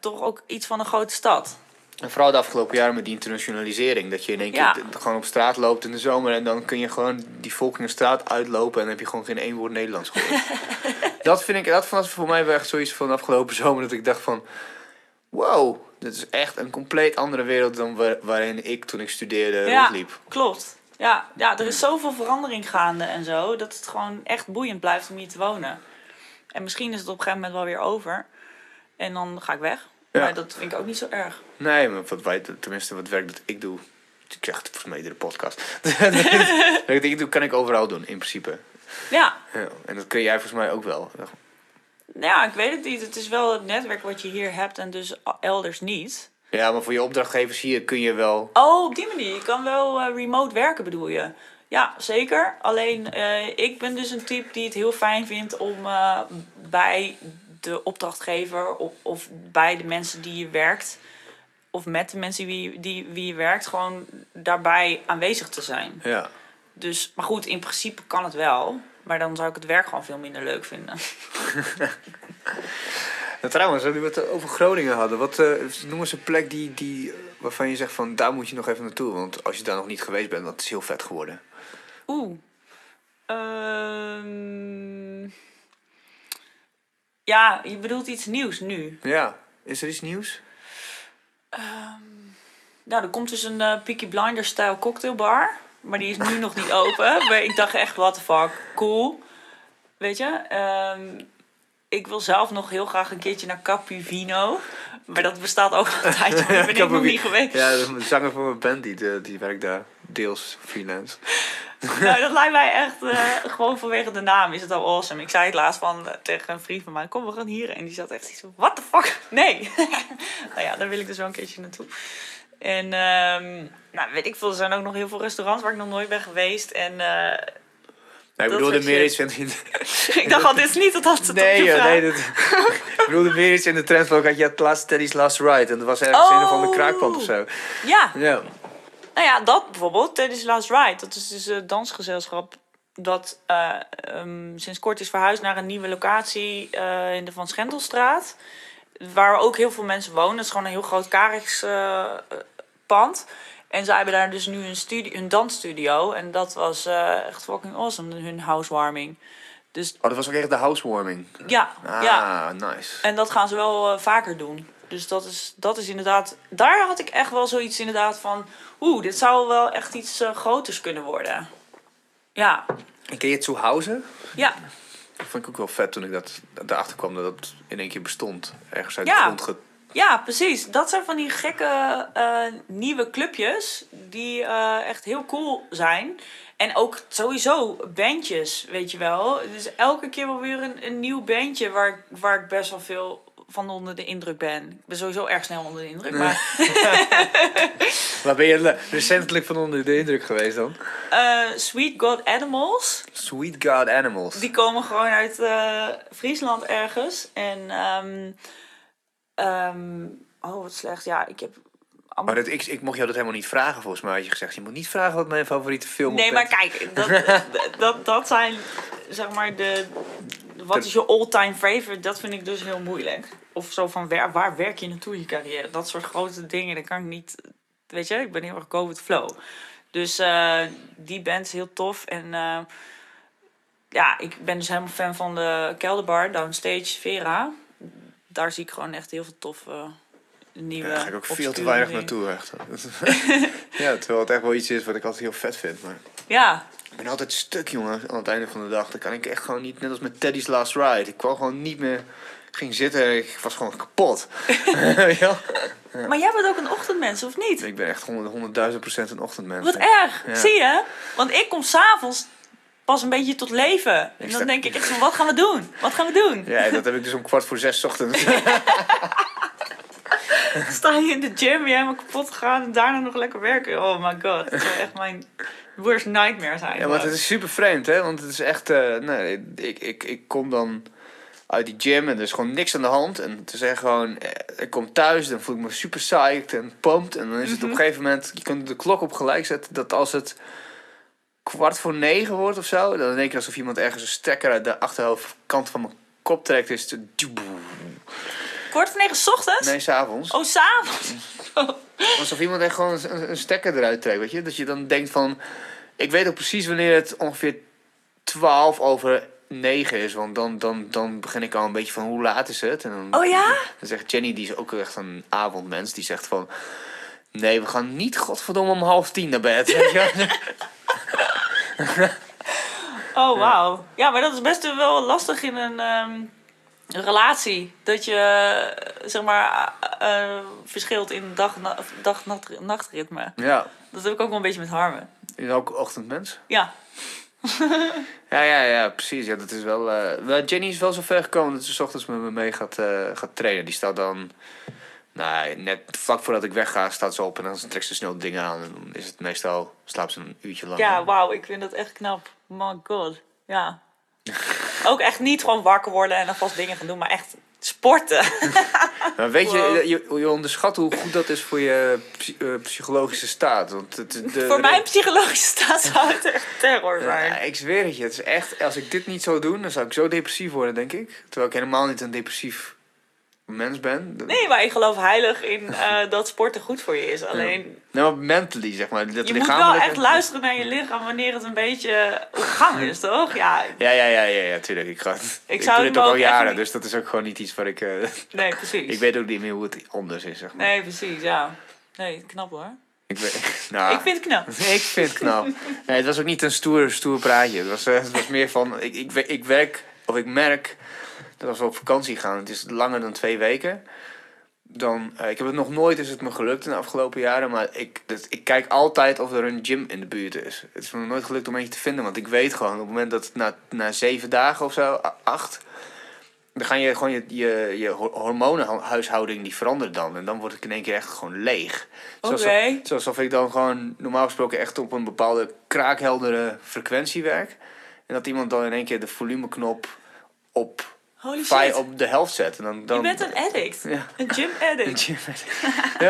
toch ook iets van een grote stad. En vooral de afgelopen jaren met die internationalisering. Dat je in één keer gewoon op straat loopt in de zomer... en dan kun je gewoon die Volkingenstraat uitlopen... en dan heb je gewoon geen één woord Nederlands gehoord. Dat was voor mij echt zoiets van de afgelopen zomer... dat ik dacht van... wow, dit is echt een compleet andere wereld... dan waarin ik toen ik studeerde rondliep. Klopt. Ja, er is zoveel verandering gaande en zo... dat het gewoon echt boeiend blijft om hier te wonen. En misschien is het op een gegeven moment wel weer over. En dan ga ik weg. Ja. Maar dat vind ik ook niet zo erg. Nee, maar wat werk dat ik doe... Ik zeg het volgens mij iedere podcast. Wat ik doe, kan ik overal doen, in principe. Ja. En dat kun jij volgens mij ook wel. Ja, ik weet het niet. Het is wel het netwerk wat je hier hebt en dus elders niet. Ja, maar voor je opdrachtgevers hier kun je wel... Oh, op die manier. Je kan wel remote werken, bedoel je? Ja, zeker. Alleen, ik ben dus een type die het heel fijn vindt om bij... de opdrachtgever of bij de mensen die je werkt... of met de mensen die je werkt... gewoon daarbij aanwezig te zijn. Ja. Dus, maar goed, in principe kan het wel. Maar dan zou ik het werk gewoon veel minder leuk vinden. Nou, trouwens, als we het over Groningen hadden... wat noemen eens een plek die, waarvan je zegt van... daar moet je nog even naartoe. Want als je daar nog niet geweest bent, dat is heel vet geworden. Oeh. Ja, je bedoelt iets nieuws nu. Ja, is er iets nieuws? Er komt dus een Peaky Blinders-stijl cocktailbar. Maar die is nu nog niet open. Maar ik dacht echt, what the fuck, cool. Weet je, ik wil zelf nog heel graag een keertje naar Capuvino. Maar dat bestaat ook al een tijdje. Daar ben ik nog niet geweest. Ja, de zanger van mijn band, die werkt daar deels freelance. Nou, dat lijkt mij echt... gewoon vanwege de naam is het al awesome. Ik zei het laatst tegen een vriend van mij... kom, we gaan hierheen. En die zat echt zo... what the fuck? Nee. Nou ja, daar wil ik dus wel een keertje naartoe. En weet ik veel... er zijn ook nog heel veel restaurants waar ik nog nooit ben geweest. En... ik bedoelde meer iets... Ik dacht al, dit is niet dat het op je vraag. Ik bedoelde meer iets in de trend... van had je het Teddy's Last Ride. En dat was ergens een of andere kraakpand of zo. Ja. Nou ja, dat bijvoorbeeld, Teddy's Last Ride. Dat is dus een dansgezelschap dat sinds kort is verhuisd naar een nieuwe locatie in de Van Schendelstraat. Waar ook heel veel mensen wonen. Het is gewoon een heel groot Carex pand. En zij hebben daar dus nu een dansstudio. En dat was echt fucking awesome, hun housewarming. Dus... Oh, dat was ook echt de housewarming? Ja. Ah, ja. Nice. En dat gaan ze wel vaker doen. Dus dat is inderdaad... Daar had ik echt wel zoiets inderdaad van... Oeh, dit zou wel echt iets groters kunnen worden. Ja. En ken je het Zuhause? Ja. Dat vond ik ook wel vet toen ik dat erachter kwam dat het in één keer bestond. Ergens uit de grond Ja, precies. Dat zijn van die gekke nieuwe clubjes die echt heel cool zijn. En ook sowieso bandjes, weet je wel. Dus elke keer wel weer een nieuw bandje waar ik best wel veel van onder de indruk ben. Ik ben sowieso erg snel onder de indruk, maar... Waar ben je recentelijk van onder de indruk geweest dan? Sweet God Animals. Sweet God Animals. Die komen gewoon uit Friesland ergens. En... oh, wat slecht. Ja, ik heb... Oh, ik mocht jou dat helemaal niet vragen, volgens mij had je gezegd. Je moet niet vragen wat mijn favoriete film is. Nee, maar kijk, dat zijn, zeg maar, wat is je all-time favorite? Dat vind ik dus heel moeilijk. Of zo van, waar werk je naartoe in je carrière? Dat soort grote dingen, dat kan ik niet... Weet je, ik ben heel erg go with flow. Dus die band is heel tof. En ja, ik ben dus helemaal fan van de Kelderbar, Downstage, Vera... Daar zie ik gewoon echt heel veel toffe nieuwe... Ja, daar ga ik ook veel te weinig naartoe, echt. Ja, terwijl het echt wel iets is wat ik altijd heel vet vind. Maar... Ja. Ik ben altijd stuk, jongen, aan het einde van de dag. Dan kan ik echt gewoon niet, net als met Teddy's Last Ride. Ik kwam gewoon niet meer... Ik ging zitten en ik was gewoon kapot. Ja. Maar jij bent ook een ochtendmens, of niet? Ik ben echt 100.000% een ochtendmens. Wat erg, ja. Zie je? Want ik kom s'avonds... pas een beetje tot leven. En dan denk ik echt van, wat gaan we doen? Wat gaan we doen? Ja, dat heb ik dus om 5:45 ochtends. Sta je in de gym, je helemaal kapot gegaan... en daarna nog lekker werken. Oh my god, dat zou echt mijn worst nightmare zijn. Ja, maar het is super vreemd, hè? Want het is echt... nee, ik kom dan uit die gym en er is gewoon niks aan de hand. En het is echt gewoon... Ik kom thuis, dan voel ik me super psyched en pumped. En dan is het op een gegeven moment... Je kunt de klok op gelijk zetten dat als het... 8:45 wordt of zo. Dan denk ik alsof iemand ergens een stekker uit de achterhoofdkant van mijn kop trekt. Is het 8:45 's ochtends? Nee, 's avonds. Oh, 's avonds. Alsof iemand echt gewoon een stekker eruit trekt, weet je? Dat je dan denkt van... Ik weet ook precies wanneer het ongeveer 8:50 is. Want dan begin ik al een beetje van hoe laat is het? En dan, oh ja? Dan zegt Jenny, die is ook echt een avondmens. Die zegt van... Nee, we gaan niet godverdomme om 9:30 naar bed. Oh, wauw. Ja, maar dat is best wel lastig in een relatie. Dat je, zeg maar, verschilt in dag-nachtritme. Ja. Dat heb ik ook wel een beetje met Harmen. Je bent ook ochtendmens? Ja. ja, precies. Ja, dat is wel, Jenny is wel zo ver gekomen dat ze 's ochtends met me mee gaat trainen. Die staat dan... Nou, net vlak voordat ik wegga, staat ze op en dan trekt ze snel dingen aan. En dan is het meestal, slaapt ze een uurtje lang. Ja, wauw, ik vind dat echt knap. My god, ja. Ook echt niet gewoon wakker worden en dan vast dingen gaan doen, maar echt sporten. Maar weet je onderschat hoe goed dat is voor je psychologische staat. Want voor mijn psychologische staat zou het echt terror zijn. Ja, ik zweer het je, het is echt, als ik dit niet zou doen, dan zou ik zo depressief worden, denk ik. Terwijl ik helemaal niet een depressief... mens ben. Nee, maar ik geloof heilig in dat sporten goed voor je is. Alleen... Ja. Nou, mentally, zeg maar. Dat je moet wel echt luisteren naar je lichaam wanneer het een beetje op gang is, toch? Ja, ja, tuurlijk. Ik doe dit ook al jaren, niet... dus dat is ook gewoon niet iets waar ik... Nee, precies. Ik weet ook niet meer hoe het anders is, zeg maar. Nee, precies, ja. Nee, knap hoor. Ik vind het knap. Ik vind het knap. Nee, het was ook niet een stoer praatje. Het was meer van, ik werk, of ik merk... Dat als we op vakantie gaan, het is langer dan 2 weken. Dan, ik heb het nog nooit, is het me gelukt in de afgelopen jaren. Maar ik kijk altijd of er een gym in de buurt is. Het is me nog nooit gelukt om eentje te vinden. Want ik weet gewoon, op het moment dat na 7 dagen of zo, 8... dan gaan je gewoon je hormonenhuishouding, die verandert dan. En dan word ik in één keer echt gewoon leeg. Okay. Alsof ik dan gewoon normaal gesproken echt op een bepaalde kraakheldere frequentie werk. En dat iemand dan in één keer de volumeknop op... Holy shit. Op de helft zet. En dan... Je bent een addict. Ja. Een gym addict. Nee,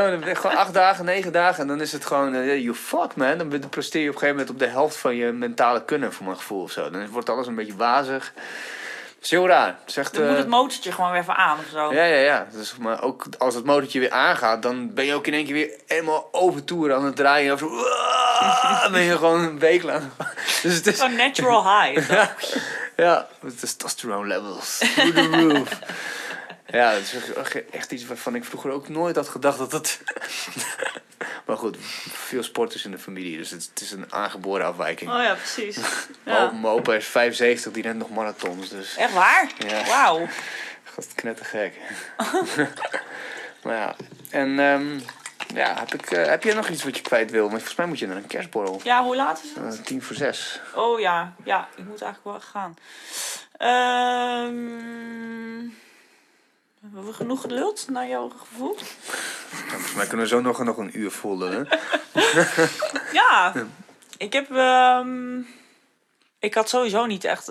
maar dan ben je gewoon 8 dagen, 9 dagen. En dan is het gewoon... you fuck, man. Dan presteer je op een gegeven moment op de helft van je mentale kunnen. Voor mijn gevoel of zo. Dan wordt alles een beetje wazig. Het is heel raar. Het is echt, dan moet het motortje gewoon weer even aan of zo. Ja. Dus, maar ook als het motortje weer aangaat... dan ben je ook in één keer weer helemaal overtoeren aan het draaien. Of zo... Dan ben je gewoon een week lang... Dus het is... Een natural high. Ja, de testosterone levels. Through the roof. Ja, dat is echt iets waarvan ik vroeger ook nooit had gedacht dat het... Maar goed, veel sporters in de familie, dus het is een aangeboren afwijking. Oh ja, precies. Ja. Mijn opa is 75, die rent nog marathons. Dus... Echt waar? Ja. Wauw. Dat is knettergek. Maar ja, en ja, heb je nog iets wat je kwijt wil? Maar volgens mij moet je naar een kerstborrel. Ja, hoe laat is het? 5:50. Oh ja, ja, ik moet eigenlijk wel gaan. We hebben genoeg geluld, naar jouw gevoel. Ja, volgens mij kunnen we zo nog een uur volgen. Ja, ik had sowieso niet echt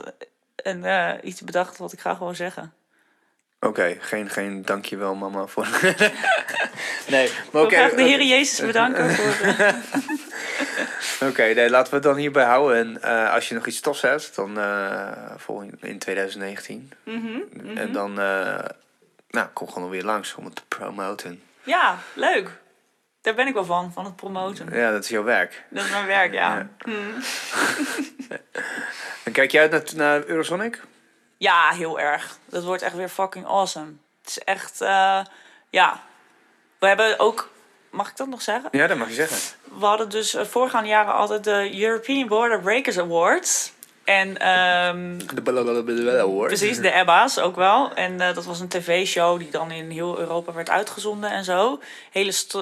iets bedacht wat ik ga gewoon zeggen. Oké, geen dankjewel mama voor... Nee, maar oké. Ik wil graag de Heer Jezus bedanken voor... Oké, nee, laten we het dan hierbij houden. En als je nog iets tofs hebt, dan in 2019. Mm-hmm. En dan kom gewoon weer langs om het te promoten. Ja, leuk. Daar ben ik wel van het promoten. Ja, dat is jouw werk. Dat is mijn werk, ja. En kijk jij uit naar Eurosonic? Ja, heel erg. Dat wordt echt weer fucking awesome. Het is echt, ja. We hebben ook, mag ik dat nog zeggen? Ja, dat mag je zeggen. We hadden dus voorgaande jaren altijd de European Border Breakers Awards. En, de Blablabla Awards. Precies, de Ebba's ook wel. En dat was een tv-show die dan in heel Europa werd uitgezonden en zo.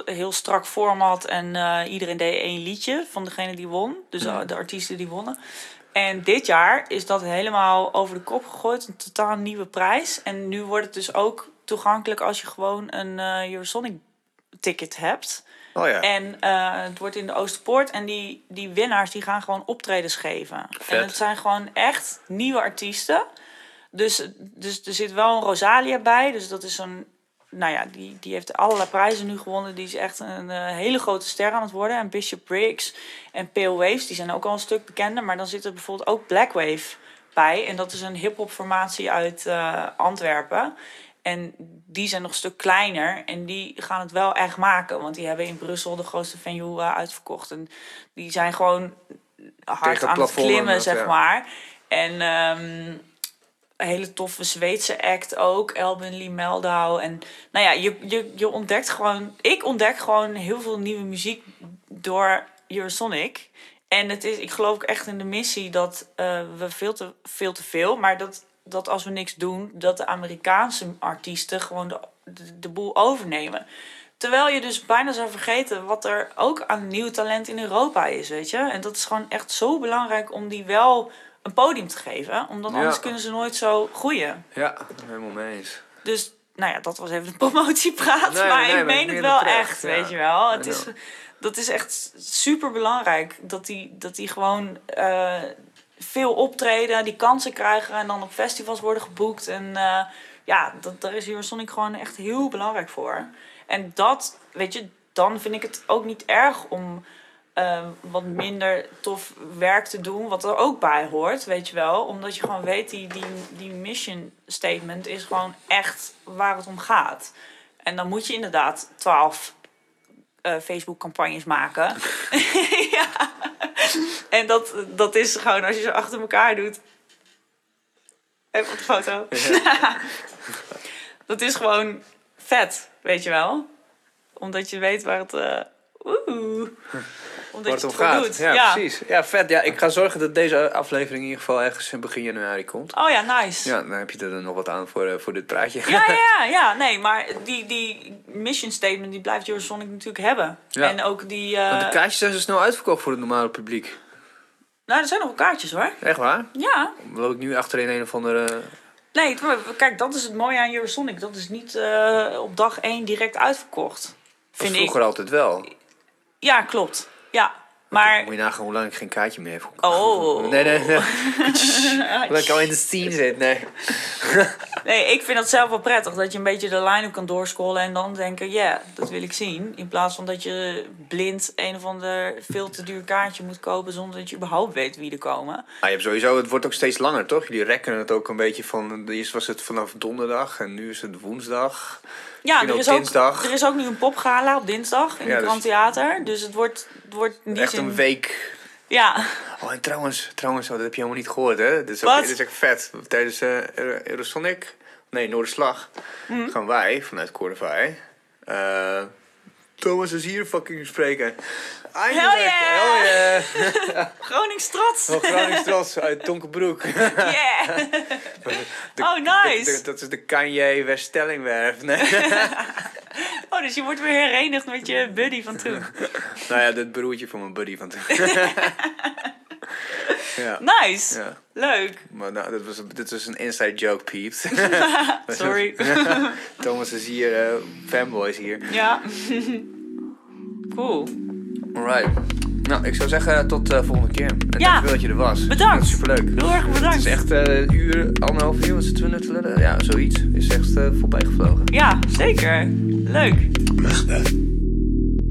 Heel strak format en iedereen deed één liedje van degene die won. Dus de artiesten die wonnen. En dit jaar is dat helemaal over de kop gegooid. Een totaal nieuwe prijs. En nu wordt het dus ook toegankelijk als je gewoon een Eurosonic-ticket hebt. Oh ja. En het wordt in de Oosterpoort. En die winnaars die gaan gewoon optredens geven. Vet. En het zijn gewoon echt nieuwe artiesten. Dus er zit wel een Rosalia bij. Dus dat is een... Nou ja, die heeft allerlei prijzen nu gewonnen. Die is echt een hele grote ster aan het worden. En Bishop Briggs en Pale Waves, die zijn ook al een stuk bekender. Maar dan zit er bijvoorbeeld ook Black Wave bij. En dat is een hip-hop formatie uit Antwerpen. En die zijn nog een stuk kleiner. En die gaan het wel echt maken. Want die hebben in Brussel de grootste venue uitverkocht. En die zijn gewoon hard aan het klimmen, zeg maar. En... een hele toffe Zweedse act ook. Elbin Lee Meldau. En nou ja, je ontdekt gewoon... Ik ontdek gewoon heel veel nieuwe muziek door Eurosonic. En het is, ik geloof ook echt in de missie dat we veel te veel... maar dat als we niks doen, dat de Amerikaanse artiesten gewoon de boel overnemen. Terwijl je dus bijna zou vergeten wat er ook aan nieuw talent in Europa is, weet je. En dat is gewoon echt zo belangrijk om die wel... een podium te geven, omdat anders kunnen ze nooit zo groeien. Ja, helemaal mee eens. Dus, nou ja, dat was even een promotiepraat, maar ik meen het wel echt, weet je wel. Dat is echt super belangrijk dat die gewoon veel optreden, die kansen krijgen en dan op festivals worden geboekt. En daar is Eurosonic gewoon echt heel belangrijk voor. En dat, weet je, dan vind ik het ook niet erg om... wat minder tof werk te doen, wat er ook bij hoort, weet je wel. Omdat je gewoon weet, die mission statement is gewoon echt waar het om gaat. En dan moet je inderdaad 12 Facebook-campagnes maken. Ja. En dat is gewoon, als je ze achter elkaar doet... Even op de foto. Dat is gewoon vet, weet je wel. Omdat je weet waar het... Omdat je het goed doet. Ja, precies. Ja, vet. Ja, ik ga zorgen dat deze aflevering in ieder geval ergens begin januari komt. Oh ja, nice. Ja, dan heb je er nog wat aan voor dit praatje. Ja. Nee, maar die mission statement die blijft Eurosonic natuurlijk hebben. Ja. En ook die... Want de kaartjes zijn zo snel uitverkocht voor het normale publiek. Nou, er zijn nog wel kaartjes hoor. Echt waar? Ja. Loop ik nu achterin een of andere... Nee, kijk, dat is het mooie aan Eurosonic. Dat is niet op dag 1 direct uitverkocht. Vind ik. Vroeger altijd wel. Ja, klopt. Ja, maar... Moet je nagaan hoe lang ik geen kaartje meer heb. Oh. Nee. Omdat ik al in de scene zit, nee. Nee, ik vind dat zelf wel prettig. Dat je een beetje de line-up kan doorscrollen en dan denken... Ja, dat wil ik zien. In plaats van dat je blind een of ander veel te duur kaartje moet kopen... zonder dat je überhaupt weet wie er komen. Ah, je hebt sowieso... Het wordt ook steeds langer, toch? Jullie rekken het ook een beetje van... Eerst was het vanaf donderdag en nu is het woensdag... Ja, er is ook nu een popgala op dinsdag in het Grand Theater. Dus het wordt niet echt een week Ja. Oh, en trouwens, dat heb je helemaal niet gehoord, hè? Dit is echt vet. Tijdens Eurosonic, Noorderslag, gaan wij vanuit Chordify... Thomas is hier fucking spreken. Hell yeah! Gronings Trots. Gronings Trots uit Donkerbroek. Yeah! Nice! Dat is de Kanye West Stellingwerf. Nee. Oh, dus je wordt weer herenigd met je buddy van toen. Nou ja, dat broertje van mijn buddy van toen. Ja. Nice! Ja. Leuk! Maar nou, dit was een inside joke, peeps. Sorry. Thomas is hier, fanboys hier. Ja. Cool. Alright. Nou, ik zou zeggen tot volgende keer. Dankjewel dat je er was. Bedankt! Superleuk. Heel erg bedankt. Het is echt een uur, 1,5 uur, want zitten we net te lullen. Ja, zoiets. Is echt voorbij gevlogen. Ja, zeker. Leuk. Mag dat?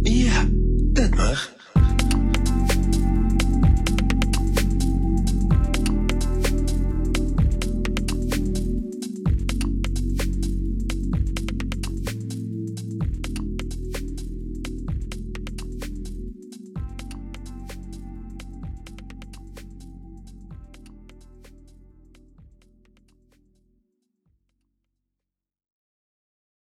Ja, dat mag.